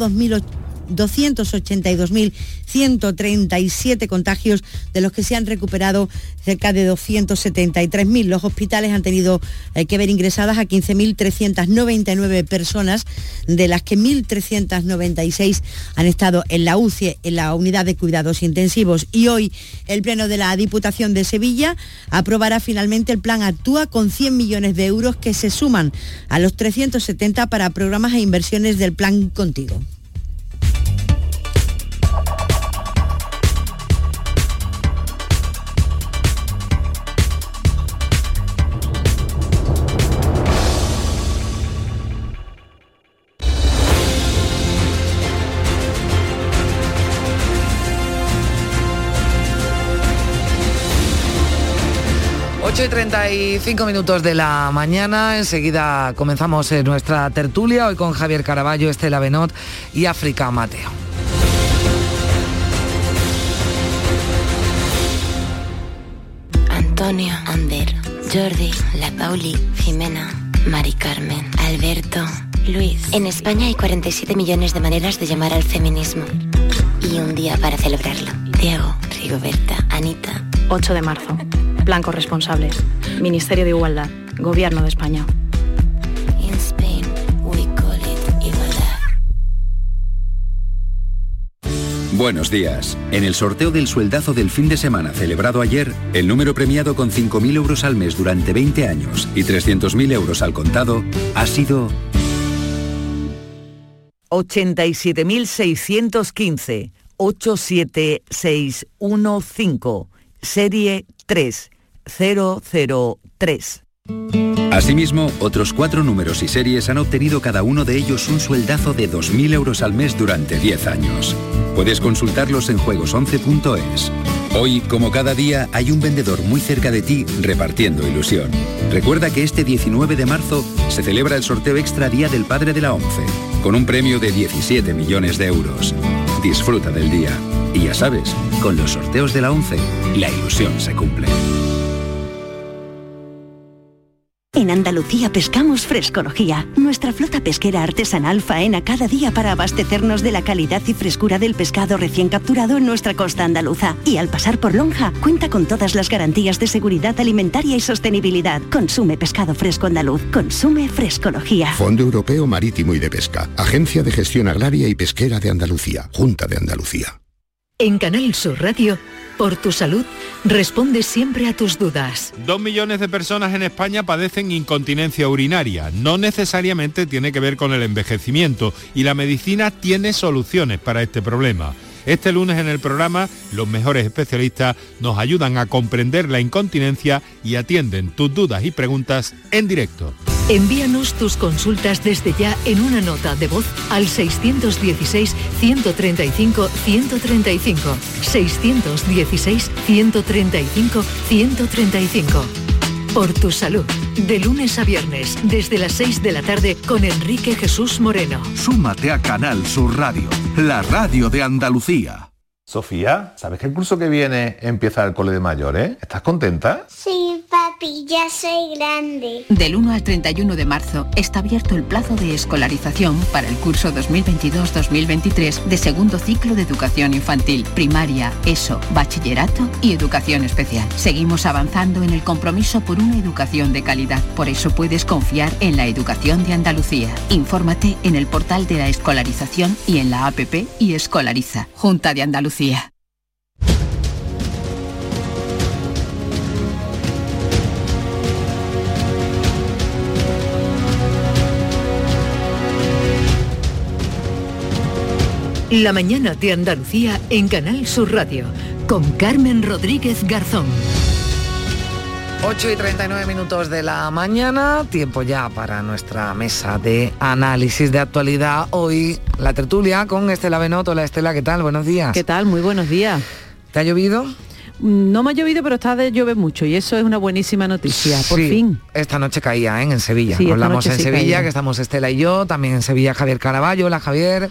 doscientos ochenta y dos mil ciento treinta y siete contagios, de los que se han recuperado cerca de doscientos setenta y tres mil. Los hospitales han tenido eh, que ver ingresadas a quince mil trescientas noventa y nueve personas, de las que mil trescientas noventa y seis han estado en la U C I, en la unidad de cuidados intensivos. Y hoy el Pleno de la Diputación de Sevilla aprobará finalmente el plan Actúa, con cien millones de euros que se suman a los trescientos setenta para programas e inversiones del plan Contigo. treinta y cinco minutos de la mañana, enseguida comenzamos nuestra tertulia, hoy con Javier Caraballo, Estela Benot y África Mateo. Antonio, Ander, Jordi, La Pauli, Jimena, Mari Carmen, Alberto, Luis. En España hay cuarenta y siete millones de maneras de llamar al feminismo y un día para celebrarlo. Diego, Rigoberta, Anita. ocho de marzo. Plan Corresponsables. Ministerio de Igualdad. Gobierno de España. In Spain, we call it igualdad. Buenos días. En el sorteo del sueldazo del fin de semana celebrado ayer, el número premiado con cinco mil euros al mes durante veinte años y trescientos mil euros al contado ha sido ochenta y siete mil seiscientos quince, ocho siete seis uno cinco, serie tres cero cero tres. Asimismo, otros cuatro números y series han obtenido cada uno de ellos un sueldazo de dos mil euros al mes durante diez años. Puedes consultarlos en juegos once punto es. Hoy, como cada día, hay un vendedor muy cerca de ti repartiendo ilusión. Recuerda que este diecinueve de marzo se celebra el sorteo extra Día del Padre de la ONCE, con un premio de diecisiete millones de euros. Disfruta del día. Y ya sabes, con los sorteos de la ONCE, la ilusión se cumple. En Andalucía pescamos Frescología. Nuestra flota pesquera artesanal faena cada día para abastecernos de la calidad y frescura del pescado recién capturado en nuestra costa andaluza. Y al pasar por Lonja, cuenta con todas las garantías de seguridad alimentaria y sostenibilidad. Consume pescado fresco andaluz. Consume Frescología. Fondo Europeo Marítimo y de Pesca. Agencia de Gestión Agraria y Pesquera de Andalucía. Junta de Andalucía. En Canal Sur Radio, por tu salud, responde siempre a tus dudas. Dos millones de personas en España padecen incontinencia urinaria. No necesariamente tiene que ver con el envejecimiento y la medicina tiene soluciones para este problema. Este lunes en el programa, los mejores especialistas nos ayudan a comprender la incontinencia y atienden tus dudas y preguntas en directo. Envíanos tus consultas desde ya en una nota de voz al seiscientos dieciséis ciento treinta y cinco ciento treinta y cinco, seiscientos dieciséis ciento treinta y cinco ciento treinta y cinco. Por tu salud, de lunes a viernes, desde las seis de la tarde, con Enrique Jesús Moreno. Súmate a Canal Sur Radio, la radio de Andalucía. Sofía, ¿sabes que el curso que viene empieza el cole de mayores? ¿Estás contenta? Sí, papi, ya soy grande. Del uno al treinta y uno de marzo está abierto el plazo de escolarización para el curso dos mil veintidós dos mil veintitrés de segundo ciclo de educación infantil, primaria, ESO, bachillerato y educación especial. Seguimos avanzando en el compromiso por una educación de calidad. Por eso puedes confiar en la educación de Andalucía. Infórmate en el portal de la escolarización y en la A P P y Escolariza. Junta de Andalucía. La mañana de Andalucía en Canal Sur Radio con Carmen Rodríguez Garzón. ocho y treinta y nueve minutos de la mañana, tiempo ya para nuestra mesa de análisis de actualidad. Hoy la tertulia con Estela Benot. Hola Estela, ¿qué tal? Buenos días. ¿Qué tal? Muy buenos días. ¿Te ha llovido? No me ha llovido, pero está de llover mucho y eso es una buenísima noticia, por sí, fin. Esta noche caía, ¿eh? En Sevilla. Sí, hablamos en sí Sevilla, caía. Que estamos Estela y yo, también en Sevilla Javier Caraballo. Hola Javier.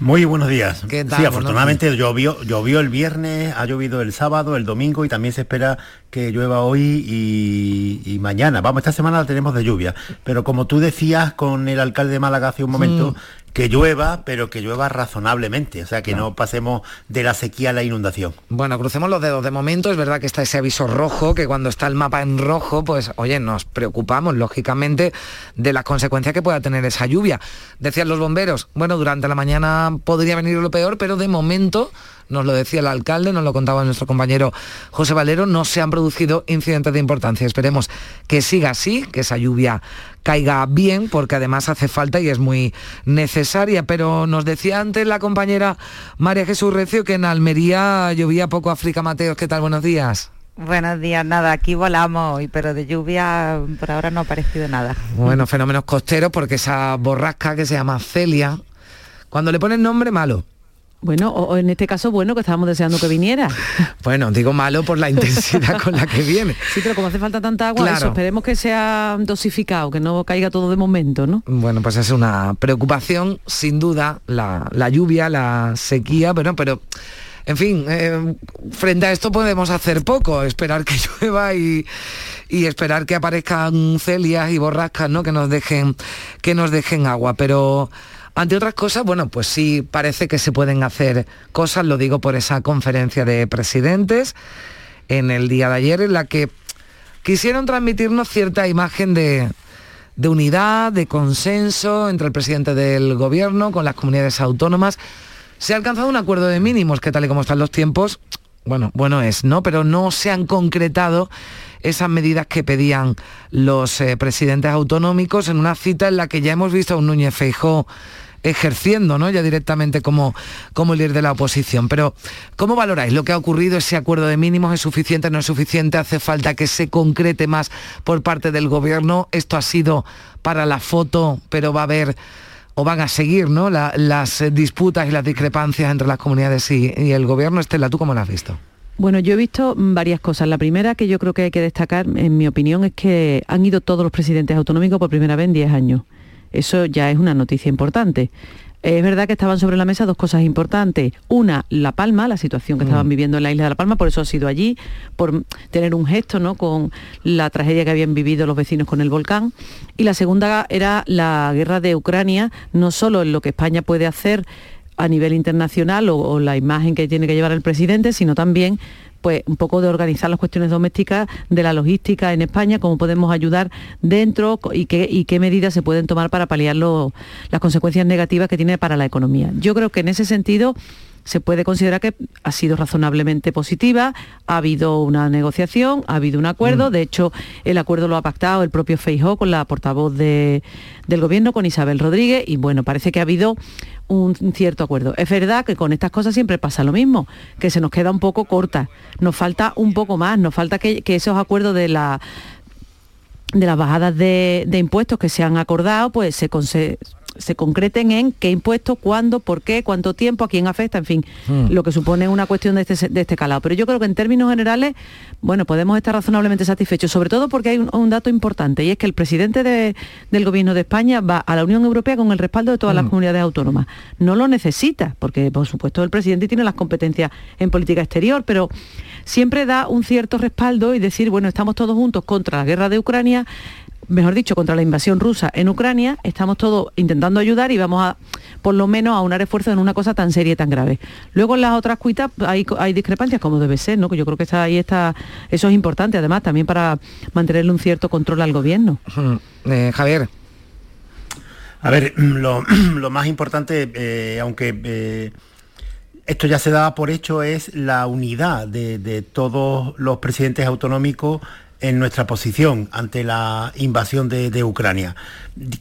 Muy buenos días. ¿Qué tal? Sí, afortunadamente ¿no? llovió, llovió el viernes, ha llovido el sábado, el domingo y también se espera que llueva hoy y, y mañana. Vamos, esta semana la tenemos de lluvia. Pero como tú decías con el alcalde de Málaga hace un momento, mm. que llueva, pero que llueva razonablemente. O sea, que claro, no pasemos de la sequía a la inundación. Bueno, crucemos los dedos. De momento es verdad que está ese aviso rojo, que cuando está el mapa en rojo, pues, oye, nos preocupamos, lógicamente, de las consecuencias que pueda tener esa lluvia. Decían los bomberos, bueno, durante la mañana podría venir lo peor, pero de momento, nos lo decía el alcalde, nos lo contaba nuestro compañero José Valero, no se han producido incidentes de importancia. Esperemos que siga así, que esa lluvia caiga bien, porque además hace falta y es muy necesaria. Pero nos decía antes la compañera María Jesús Recio que en Almería llovía poco. África Mateos, ¿qué tal? Buenos días. Buenos días, nada, aquí volamos hoy, pero de lluvia por ahora no ha parecido nada. Bueno, fenómenos costeros, porque esa borrasca que se llama Celia, cuando le ponen nombre, malo. Bueno, o, o en este caso, bueno, que estábamos deseando que viniera. Bueno, digo malo por la intensidad con la que viene. Sí, pero como hace falta tanta agua, claro, eso, esperemos que sea dosificado, que no caiga todo de momento, ¿no? Bueno, pues es una preocupación, sin duda, la, la lluvia, la sequía, pero... pero... En fin, eh, frente a esto podemos hacer poco, esperar que llueva y, y esperar que aparezcan celias y borrascas, ¿no? Que nos dejen, que nos dejen agua. Pero ante otras cosas, bueno, pues sí parece que se pueden hacer cosas, lo digo por esa conferencia de presidentes en el día de ayer, en la que quisieron transmitirnos cierta imagen de, de unidad, de consenso entre el presidente del gobierno con las comunidades autónomas. Se ha alcanzado un acuerdo de mínimos, que tal y como están los tiempos, bueno, bueno es, ¿no? Pero no se han concretado esas medidas que pedían los eh, presidentes autonómicos en una cita en la que ya hemos visto a un Núñez Feijóo ejerciendo, ¿no? Ya directamente como, como líder de la oposición. Pero, ¿cómo valoráis lo que ha ocurrido? ¿Ese acuerdo de mínimos es suficiente, no es suficiente? ¿Hace falta que se concrete más por parte del gobierno? Esto ha sido para la foto, pero va a haber... o van a seguir, ¿no?, la, las disputas y las discrepancias entre las comunidades y, y el gobierno. Estela, ¿tú cómo lo has visto? Bueno, yo he visto varias cosas. La primera que yo creo que hay que destacar, en mi opinión, es que han ido todos los presidentes autonómicos por primera vez en diez años. Eso ya es una noticia importante. Es verdad que estaban sobre la mesa dos cosas importantes. Una, La Palma, la situación que estaban viviendo en la isla de La Palma, por eso ha sido allí, por tener un gesto, ¿no?, con la tragedia que habían vivido los vecinos con el volcán. Y la segunda era la guerra de Ucrania, no solo en lo que España puede hacer a nivel internacional o, o la imagen que tiene que llevar el presidente, sino también pues un poco de organizar las cuestiones domésticas, de la logística en España, cómo podemos ayudar dentro y qué, y qué medidas se pueden tomar para paliar lo, las consecuencias negativas que tiene para la economía. Yo creo que en ese sentido se puede considerar que ha sido razonablemente positiva, ha habido una negociación, ha habido un acuerdo, mm. de hecho el acuerdo lo ha pactado el propio Feijóo con la portavoz de, del gobierno, con Isabel Rodríguez, y bueno, parece que ha habido un cierto acuerdo. Es verdad que con estas cosas siempre pasa lo mismo, que se nos queda un poco corta, nos falta un poco más, nos falta que, que esos acuerdos de la de las bajadas de, de impuestos que se han acordado, pues se, con, se, se concreten en qué impuestos, cuándo, por qué, cuánto tiempo, a quién afecta, en fin, mm. lo que supone una cuestión de este, de este calado. Pero yo creo que en términos generales, bueno, podemos estar razonablemente satisfechos, sobre todo porque hay un, un dato importante, y es que el presidente de, del Gobierno de España va a la Unión Europea con el respaldo de todas mm. las comunidades autónomas. No lo necesita, porque por supuesto el presidente tiene las competencias en política exterior, pero siempre da un cierto respaldo y decir, bueno, estamos todos juntos contra la guerra de Ucrania, mejor dicho, contra la invasión rusa en Ucrania, estamos todos intentando ayudar y vamos a, por lo menos, a aunar esfuerzos en una cosa tan seria y tan grave. Luego en las otras cuitas hay, hay discrepancias, como debe ser, ¿no? Que yo creo que está ahí está, eso es importante, además, también para mantenerle un cierto control al gobierno. Eh, Javier. A ver, lo, lo más importante, eh, aunque... Eh... esto ya se da por hecho, es la unidad de, de todos los presidentes autonómicos en nuestra posición ante la invasión de, de Ucrania.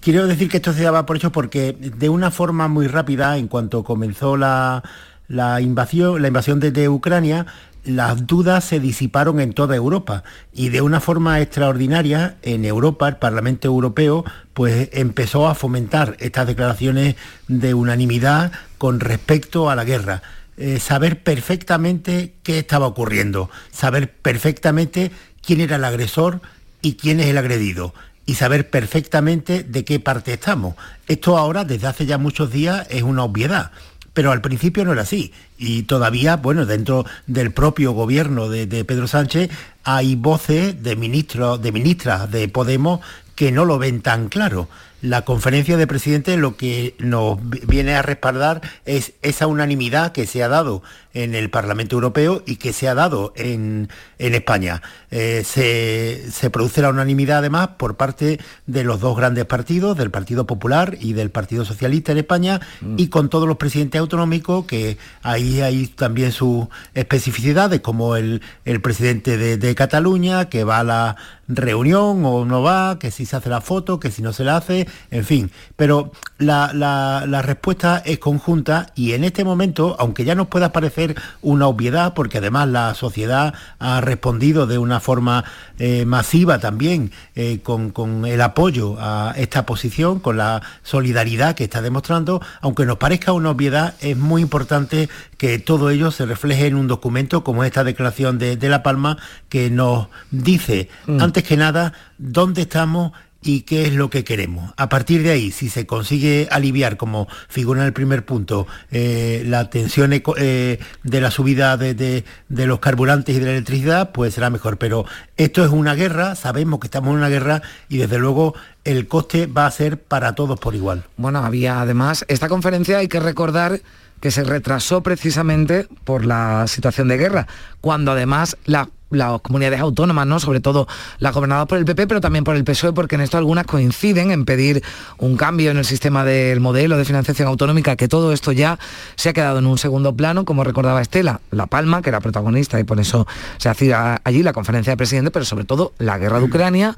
Quiero decir que esto se daba por hecho porque de una forma muy rápida, en cuanto comenzó la, la invasión, la invasión de, de Ucrania, las dudas se disiparon en toda Europa y de una forma extraordinaria en Europa el Parlamento Europeo pues empezó a fomentar estas declaraciones de unanimidad con respecto a la guerra. Eh, saber perfectamente qué estaba ocurriendo, saber perfectamente quién era el agresor y quién es el agredido, y saber perfectamente de qué parte estamos. Esto ahora, desde hace ya muchos días, es una obviedad, pero al principio no era así. Y todavía, bueno, dentro del propio gobierno de, de Pedro Sánchez hay voces de ministros, de ministras de Podemos que no lo ven tan claro. La conferencia de presidentes lo que nos viene a respaldar es esa unanimidad que se ha dado en el Parlamento Europeo y que se ha dado en, en España. Eh, se, se produce la unanimidad, además, por parte de los dos grandes partidos, del Partido Popular y del Partido Socialista en España, mm. y con todos los presidentes autonómicos, que ahí hay también sus especificidades, como el, el presidente de, de Cataluña, que va a la reunión o no va, que si se hace la foto, que si no se la hace, en fin. Pero la, la, la respuesta es conjunta y en este momento, aunque ya nos pueda parecer una obviedad, porque además la sociedad ha respondido de una forma eh, masiva también eh, con, con el apoyo a esta posición, con la solidaridad que está demostrando, aunque nos parezca una obviedad, es muy importante que todo ello se refleje en un documento como esta declaración de, de La Palma, que nos dice, mm. antes que nada, dónde estamos y qué es lo que queremos. A partir de ahí, si se consigue aliviar, como figura en el primer punto, eh, la tensión eco, eh, de la subida de, de, de los carburantes y de la electricidad, pues será mejor. Pero esto es una guerra, sabemos que estamos en una guerra y desde luego el coste va a ser para todos por igual. Bueno, había además, esta conferencia hay que recordar que se retrasó precisamente por la situación de guerra, cuando además la las comunidades autónomas, ¿no?, sobre todo las gobernadas por el P P, pero también por el P S O E, porque en esto algunas coinciden en pedir un cambio en el sistema del modelo de financiación autonómica, que todo esto ya se ha quedado en un segundo plano, como recordaba Estela, La Palma, que era protagonista, y por eso se hacía allí la conferencia de presidentes, pero sobre todo la guerra de Ucrania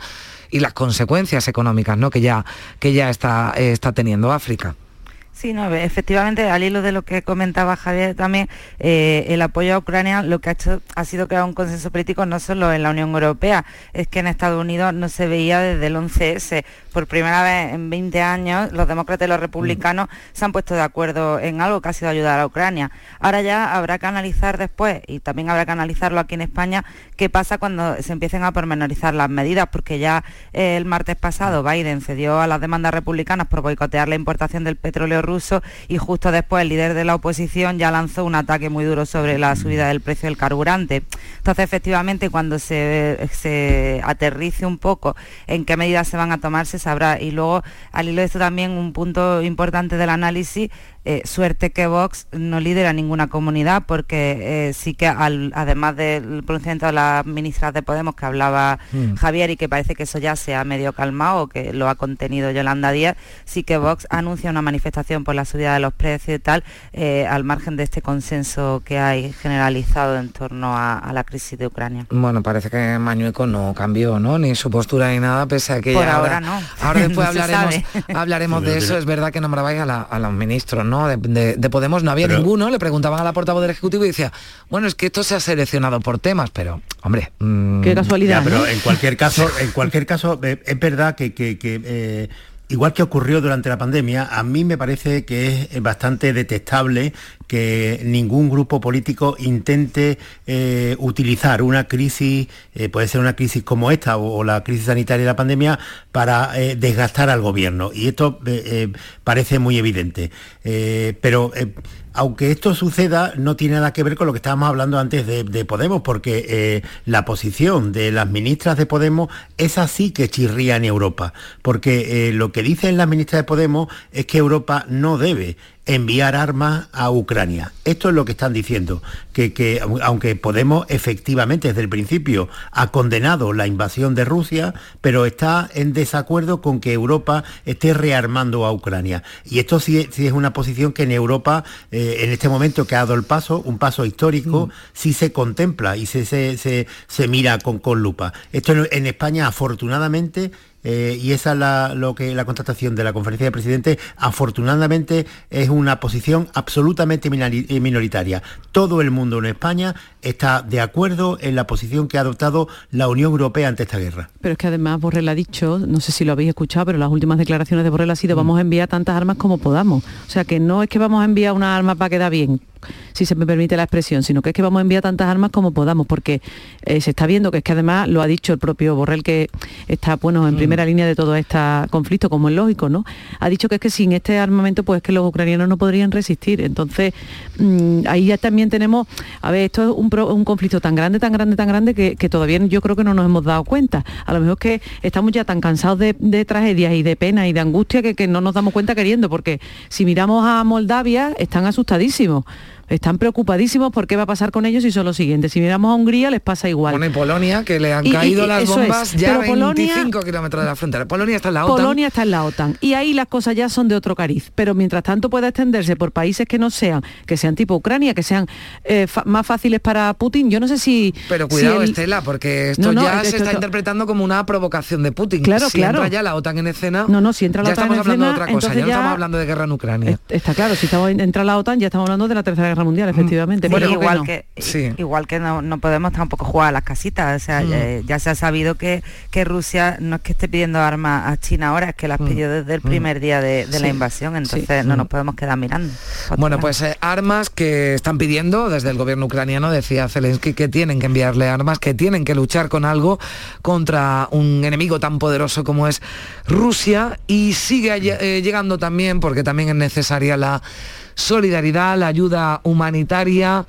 y las consecuencias económicas, ¿no?, que ya, que ya está, eh, está teniendo África. Sí, no, efectivamente, al hilo de lo que comentaba Javier también, eh, el apoyo a Ucrania lo que ha hecho ha sido crear un consenso político no solo en la Unión Europea, es que en Estados Unidos no se veía desde el once ese. Por primera vez en veinte años los demócratas y los republicanos se han puesto de acuerdo en algo que ha sido ayudar a Ucrania. Ahora ya habrá que analizar después, y también habrá que analizarlo aquí en España, qué pasa cuando se empiecen a pormenorizar las medidas, porque ya eh, el martes pasado Biden cedió a las demandas republicanas por boicotear la importación del petróleo ruso, y justo después el líder de la oposición ya lanzó un ataque muy duro sobre la subida del precio del carburante. Entonces, efectivamente, cuando se, se aterrice un poco en qué medidas se van a tomar, se sabrá. Y luego, al hilo de esto también, un punto importante del análisis, eh, suerte que Vox no lidera ninguna comunidad, porque eh, sí que, al, además del pronunciamiento de las ministras de Podemos que hablaba mm. Javier, y que parece que eso ya se ha medio calmado, o que lo ha contenido Yolanda Díaz, sí que Vox anuncia una manifestación por la subida de los precios y tal, eh, al margen de este consenso que hay generalizado en torno a, a la crisis de Ucrania. Bueno, parece que Mañueco no cambió, ¿no?, ni su postura ni nada, pese a que... Por ahora, ahora no. Ahora después no hablaremos, hablaremos de eso. Es verdad que nombrabais a, la, a los ministros, ¿no?, de, de, de Podemos, no había pero... ninguno, le preguntaban a la portavoz del Ejecutivo y decía, bueno, es que esto se ha seleccionado por temas, pero, hombre... Mmm... Qué casualidad, ya, pero ¿eh? en cualquier caso, en cualquier caso, es verdad que... que, que eh... igual que ocurrió durante la pandemia, a mí me parece que es bastante detestable que ningún grupo político intente eh, utilizar una crisis, eh, puede ser una crisis como esta o, o la crisis sanitaria de la pandemia, para eh, desgastar al gobierno. Y esto eh, eh, parece muy evidente. Eh, pero... Eh, Aunque esto suceda, no tiene nada que ver con lo que estábamos hablando antes de, de Podemos, porque eh, la posición de las ministras de Podemos es así que chirría en Europa, porque eh, lo que dicen las ministras de Podemos es que Europa no debe enviar armas a Ucrania. Esto es lo que están diciendo, que, que aunque Podemos efectivamente desde el principio ha condenado la invasión de Rusia, pero está en desacuerdo con que Europa esté rearmando a Ucrania. Y esto sí, sí es una posición que en Europa, eh, en este momento que ha dado el paso, un paso histórico, mm. sí se contempla y se, se, se, se mira con, con lupa. Esto en, en España, afortunadamente... Eh, y esa es la, lo que, la constatación de la conferencia de presidentes, afortunadamente es una posición absolutamente minoritaria. Todo el mundo en España está de acuerdo en la posición que ha adoptado la Unión Europea ante esta guerra. Pero es que además Borrell ha dicho, no sé si lo habéis escuchado, pero las últimas declaraciones de Borrell ha sido: vamos a enviar tantas armas como podamos. O sea, que no es que vamos a enviar unas armas para quedar bien, si se me permite la expresión, sino que es que vamos a enviar tantas armas como podamos, porque eh, se está viendo que es que además lo ha dicho el propio Borrell, que está bueno en primera línea de todo este conflicto, como es lógico, ¿no? Ha dicho que es que sin este armamento pues es que los ucranianos no podrían resistir. Entonces mmm, ahí ya también tenemos, a ver, esto es un, pro, un conflicto tan grande, tan grande, tan grande que, que todavía yo creo que no nos hemos dado cuenta. A lo mejor es que estamos ya tan cansados de, de tragedias y de penas y de angustia que, que no nos damos cuenta queriendo, porque si miramos a Moldavia están asustadísimos. Están preocupadísimos por qué va a pasar con ellos y son los siguientes. Si miramos a Hungría les pasa igual. Bueno, y Polonia, que le han y, caído y, las bombas es. ya a veinticinco kilómetros de la frontera. Polonia está en la OTAN. Polonia está en la OTAN. Y ahí las cosas ya son de otro cariz. Pero mientras tanto pueda extenderse por países que no sean, que sean tipo Ucrania, que sean eh, fa- más fáciles para Putin. Yo no sé si... Pero cuidado, si el... Estela, porque esto no, no, ya esto, se está esto... interpretando como una provocación de Putin. Claro, si claro. entra ya la OTAN en escena... No, no, si entra la OTAN en escena... Ya estamos hablando de otra cosa, ya no ya... estamos hablando de guerra en Ucrania. Está claro, si estamos, entra la OTAN ya estamos hablando de la tercera guerra mundial, efectivamente. Bueno, igual que, no. que sí. igual que no, no podemos tampoco jugar a las casitas, o sea, mm. ya, ya se ha sabido que, que Rusia no es que esté pidiendo armas a China ahora, es que las mm. pidió desde el primer día de, de sí. la invasión, entonces sí. no nos podemos quedar mirando. Bueno, pues eh, armas que están pidiendo desde el gobierno ucraniano, decía Zelensky, que tienen que enviarle armas, que tienen que luchar con algo contra un enemigo tan poderoso como es Rusia, y sigue eh, llegando también, porque también es necesaria la solidaridad, la ayuda humanitaria,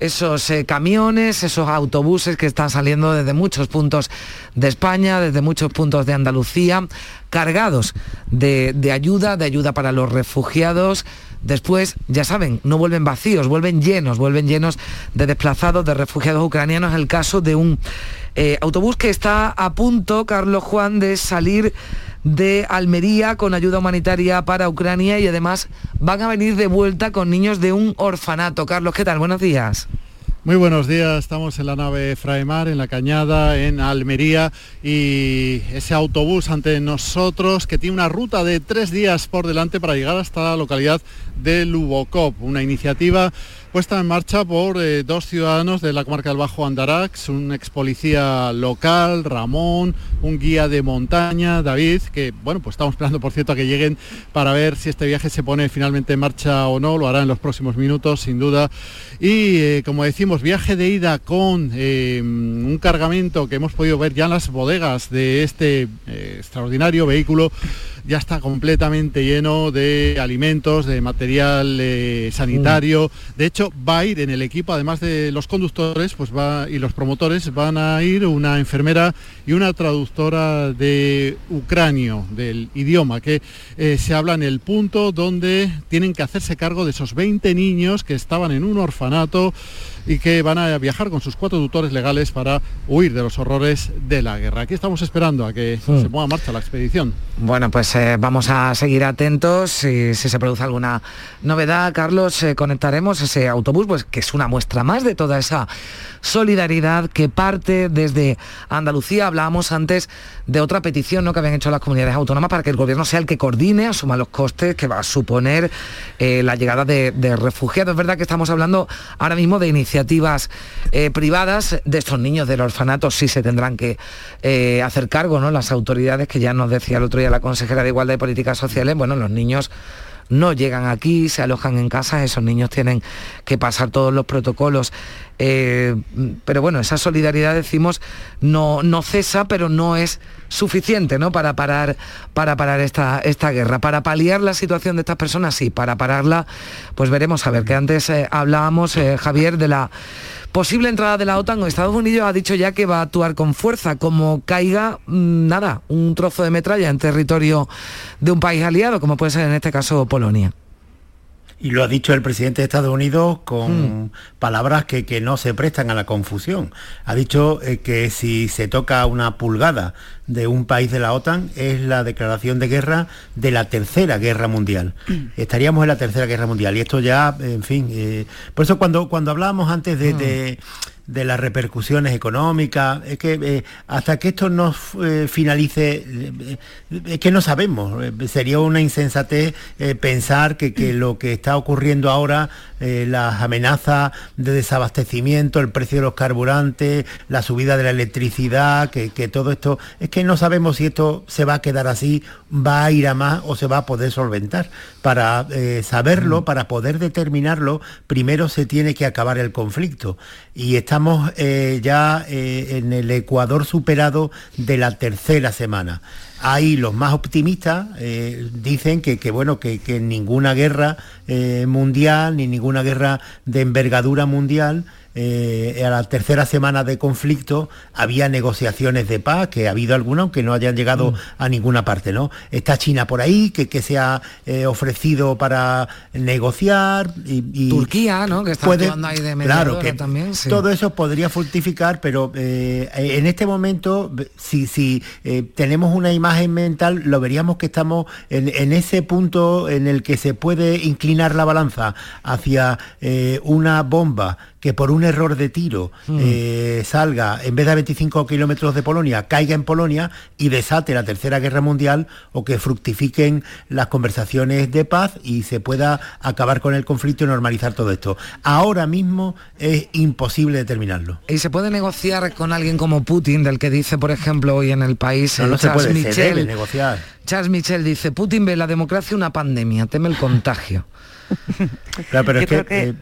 esos eh, camiones, esos autobuses que están saliendo desde muchos puntos de España, desde muchos puntos de Andalucía, cargados de, de ayuda, de ayuda para los refugiados. Después, ya saben, no vuelven vacíos, vuelven llenos, vuelven llenos de desplazados, de refugiados ucranianos. El caso de un eh, autobús que está a punto, Carlos Juan, de salir de Almería con ayuda humanitaria para Ucrania, y además van a venir de vuelta con niños de un orfanato. Carlos, ¿qué tal? Buenos días. Muy buenos días, estamos en la nave Fraemar, en La Cañada, en Almería, y ese autobús ante nosotros que tiene una ruta de tres días por delante para llegar hasta la localidad de Lubocop, una iniciativa puesta en marcha por eh, dos ciudadanos de la comarca del Bajo Andarax, un ex policía local, Ramón, un guía de montaña, David, que bueno, pues estamos esperando, por cierto, a que lleguen para ver si este viaje se pone finalmente en marcha o no. Lo hará en los próximos minutos, sin duda. Y eh, como decimos, viaje de ida con eh, un cargamento que hemos podido ver ya en las bodegas de este eh, extraordinario vehículo. Ya está completamente lleno de alimentos, de material eh, sanitario. De hecho, va a ir en el equipo, además de los conductores, pues va, y los promotores, van a ir una enfermera y una traductora de ucranio, del idioma que eh, se habla en el punto donde tienen que hacerse cargo de esos veinte niños que estaban en un orfanato y que van a viajar con sus cuatro tutores legales para huir de los horrores de la guerra. Aquí estamos esperando a que sí. se ponga en marcha la expedición. Bueno, pues eh, vamos a seguir atentos, y si se produce alguna novedad, Carlos, eh, conectaremos ese autobús, pues que es una muestra más de toda esa solidaridad que parte desde Andalucía. Hablábamos antes de otra petición, ¿no?, que habían hecho las comunidades autónomas para que el gobierno sea el que coordine, asuma los costes que va a suponer eh, la llegada de, de refugiados. Es verdad que estamos hablando ahora mismo de iniciativas iniciativas eh, privadas. De estos niños del orfanato sí se tendrán que eh, hacer cargo, ¿no?, las autoridades, que ya nos decía el otro día la consejera de Igualdad y Políticas Sociales, bueno, los niños no llegan aquí, se alojan en casas, esos niños tienen que pasar todos los protocolos. Eh, pero bueno, esa solidaridad, decimos, no, no cesa, pero no es suficiente, ¿no?, para parar, para parar esta, esta guerra. Para paliar la situación de estas personas, sí, para pararla, pues veremos. A ver, que antes eh, hablábamos, eh, Javier, de la posible entrada de la OTAN. Estados Unidos ha dicho ya que va a actuar con fuerza, como caiga, nada, un trozo de metralla en territorio de un país aliado, como puede ser en este caso Polonia. Y lo ha dicho el presidente de Estados Unidos con mm. palabras que, que no se prestan a la confusión. Ha dicho eh, que si se toca una pulgada de un país de la OTAN es la declaración de guerra de la Tercera Guerra Mundial. Mm. Estaríamos en la Tercera Guerra Mundial, y esto ya, en fin... Eh, por eso cuando, cuando hablábamos antes de... Mm. de de las repercusiones económicas. Es que eh, hasta que esto no eh, finalice, eh, es que no sabemos. Eh, sería una insensatez eh, pensar que, que lo que está ocurriendo ahora, eh, las amenazas de desabastecimiento, el precio de los carburantes, la subida de la electricidad, que, que todo esto, es que no sabemos si esto se va a quedar así, va a ir a más o se va a poder solventar. Para eh, saberlo, para poder determinarlo, primero se tiene que acabar el conflicto. Y estamos eh, ya eh, en el Ecuador superado de la tercera semana. Ahí los más optimistas eh, dicen que, que bueno, que, que ninguna guerra eh, mundial, ni ninguna guerra de envergadura mundial, eh, a la tercera semana de conflicto había negociaciones de paz, que ha habido alguna, aunque no hayan llegado mm. a ninguna parte, ¿no? Está China por ahí, que, que se ha eh, ofrecido para negociar. Y, y Turquía, ¿no? Que está puede, actuando ahí de mediadora, claro, que también. Sí. Todo eso podría fructificar, pero eh, en este momento, si, si eh, tenemos una imagen mental, lo veríamos que estamos en, en ese punto en el que se puede inclinar la balanza hacia eh, una bomba que por un error de tiro mm. eh, salga, en vez de a veinticinco kilómetros de Polonia, caiga en Polonia y desate la Tercera Guerra Mundial, o que fructifiquen las conversaciones de paz y se pueda acabar con el conflicto y normalizar todo esto. Ahora mismo es imposible determinarlo. ¿Y se puede negociar con alguien como Putin, del que dice, por ejemplo, hoy en El País? No, no se puede, Michel, se debe negociar. Charles Michel dice, Putin ve la democracia una pandemia, teme el contagio. Claro, pero yo es que... que... Eh,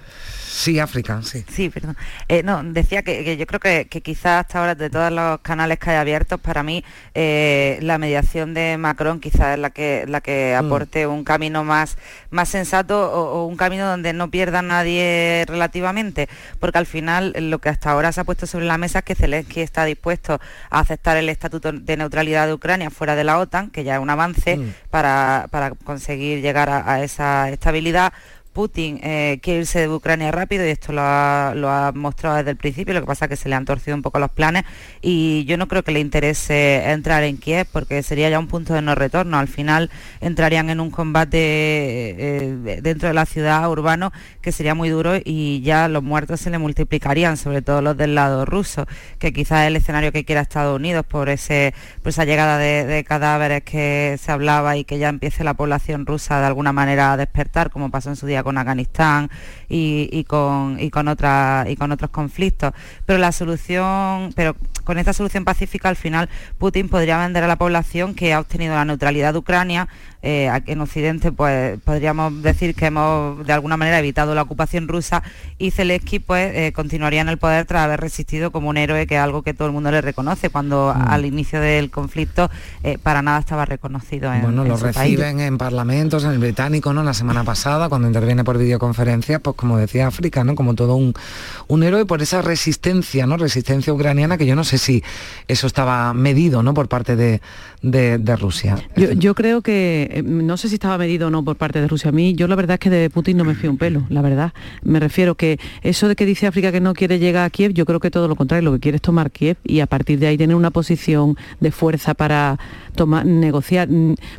Sí, África, sí. Sí, perdón. Eh, no, decía que, que yo creo que, que quizás hasta ahora, de todos los canales que hay abiertos, para mí eh, la mediación de Macron quizás es la que la que aporte mm. un camino más, más sensato, o, o un camino donde no pierda nadie relativamente, porque al final lo que hasta ahora se ha puesto sobre la mesa es que Zelensky está dispuesto a aceptar el estatuto de neutralidad de Ucrania fuera de la OTAN, que ya es un avance mm. para, para conseguir llegar a, a esa estabilidad. Putin eh, quiere irse de Ucrania rápido, y esto lo ha, lo ha mostrado desde el principio. Lo que pasa es que se le han torcido un poco los planes, y yo no creo que le interese entrar en Kiev, porque sería ya un punto de no retorno. Al final entrarían en un combate eh, dentro de la ciudad, urbano, que sería muy duro, y ya los muertos se le multiplicarían, sobre todo los del lado ruso, que quizás es el escenario que quiera Estados Unidos por ese por esa llegada de, de cadáveres que se hablaba, y que ya empiece la población rusa de alguna manera a despertar, como pasó en su día con Afganistán y, y con y con otras y con otros conflictos. Pero la solución, pero con esta solución pacífica, al final Putin podría vender a la población que ha obtenido la neutralidad de Ucrania. Eh, en Occidente, pues podríamos decir que hemos de alguna manera evitado la ocupación rusa, y Zelensky pues eh, continuaría en el poder tras haber resistido como un héroe, que es algo que todo el mundo le reconoce, cuando mm. al inicio del conflicto eh, para nada estaba reconocido en, bueno, en lo su reciben país. En parlamentos, en el británico, ¿no? La semana pasada, cuando interviene por videoconferencias, pues como decía África, ¿no? Como todo un, un héroe por esa resistencia, ¿no? Resistencia ucraniana, que yo no sé si eso estaba medido, ¿no? Por parte de, de, de Rusia. Yo, yo creo que no sé si estaba medido o no por parte de Rusia. A mí, yo la verdad es que de Putin no me fío un pelo, la verdad. Me refiero que eso de que dice África que no quiere llegar a Kiev, yo creo que todo lo contrario, lo que quiere es tomar Kiev y a partir de ahí tener una posición de fuerza para tomar, negociar,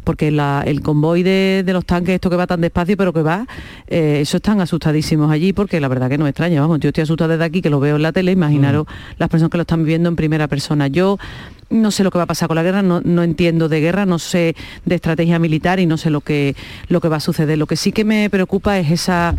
porque la, el convoy de, de los tanques, esto que va tan despacio, pero que va, eh, eso están asustadísimos allí, porque la verdad que no extraña, vamos, yo estoy asustada desde aquí, que lo veo en la tele, imaginaros mm. las personas que lo están viviendo en primera persona. Yo no sé lo que va a pasar con la guerra, no, no entiendo de guerra, no sé de estrategia militar y no sé lo que, lo que va a suceder. Lo que sí que me preocupa es esa,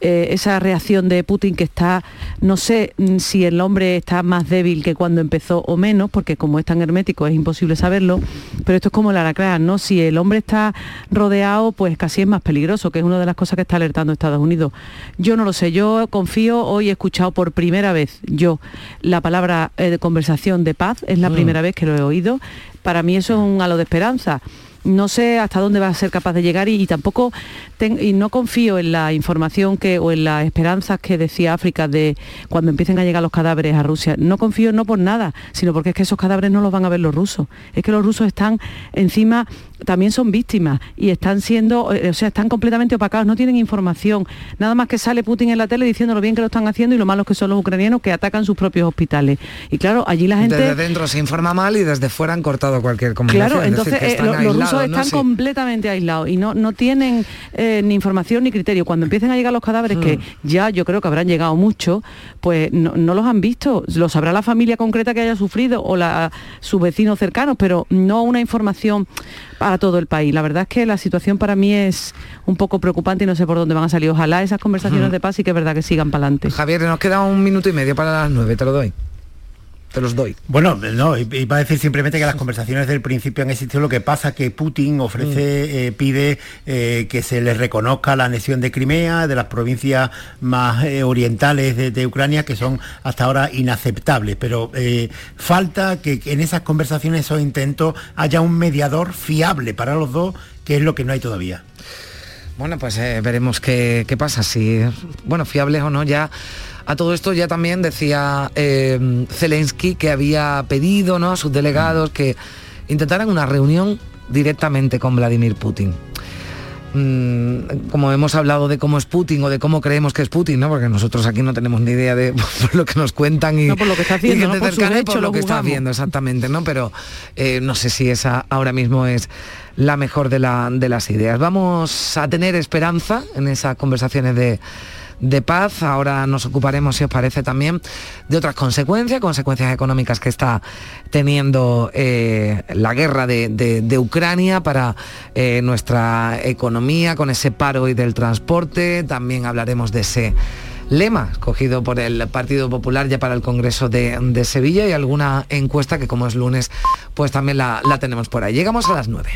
eh, esa reacción de Putin, que está, no sé si el hombre está más débil que cuando empezó o menos, porque como es tan hermético es imposible saberlo, pero esto es como el alacrán, ¿no? Si el hombre está rodeado, pues casi es más peligroso, que es una de las cosas que está alertando Estados Unidos. Yo no lo sé, yo confío, hoy he escuchado por primera vez yo la palabra eh, de conversación de paz, es la mm. primera vez que lo he oído. Para mí eso es un halo de esperanza. No sé hasta dónde va a ser capaz de llegar, y, y tampoco ten, y no confío en la información que, o en las esperanzas que decía África de cuando empiecen a llegar los cadáveres a Rusia. No confío, no por nada, sino porque es que esos cadáveres no los van a ver los rusos. Es que los rusos están encima, también son víctimas y están siendo, o sea, están completamente opacados, no tienen información. Nada más que sale Putin en la tele diciendo lo bien que lo están haciendo y lo malos que son los ucranianos, que atacan sus propios hospitales. Y claro, allí la gente... Desde dentro se informa mal y desde fuera han cortado cualquier comunicación. Claro, entonces es decir, que están eh, lo, los rusos no, están no, completamente sí. aislados y no, no tienen eh, ni información ni criterio. Cuando empiecen a llegar los cadáveres, mm. que ya yo creo que habrán llegado muchos, pues no, no los han visto. Lo sabrá la familia concreta que haya sufrido o la, sus vecinos cercanos, pero no una información para todo el país. La verdad es que la situación para mí es un poco preocupante y no sé por dónde van a salir. Ojalá esas conversaciones mm. de paz sí que es verdad que sigan para adelante. Javier, nos queda un minuto y medio para las nueve, te lo doy. Te los doy. Bueno, no, iba a decir simplemente que las conversaciones del principio han existido. Lo que pasa es que Putin ofrece, eh, pide eh, que se les reconozca la anexión de Crimea, de las provincias más eh, orientales de, de Ucrania, que son hasta ahora inaceptables. Pero eh, falta que, que en esas conversaciones, esos intentos, haya un mediador fiable para los dos, que es lo que no hay todavía. Bueno, pues eh, veremos qué, qué pasa, si, bueno, fiables o no. Ya a todo esto ya también decía eh, Zelensky que había pedido, ¿no?, a sus delegados que intentaran una reunión directamente con Vladimir Putin. Mm, como hemos hablado de cómo es Putin o de cómo creemos que es Putin, ¿no?, porque nosotros aquí no tenemos ni idea de por lo que nos cuentan y no por lo que está haciendo, y no por, cercana, derecho, por lo, lo que está haciendo exactamente, ¿no? Pero eh, no sé si esa ahora mismo es la mejor de, la, de las ideas. Vamos a tener esperanza en esas conversaciones de, de paz. Ahora nos ocuparemos, si os parece, también de otras consecuencias, consecuencias económicas que está teniendo eh, la guerra de, de, de Ucrania para eh, nuestra economía, con ese paro y del transporte. También hablaremos de ese lema escogido por el Partido Popular ya para el Congreso de, de Sevilla y alguna encuesta que, como es lunes, pues también la, la tenemos por ahí. Llegamos a las nueve.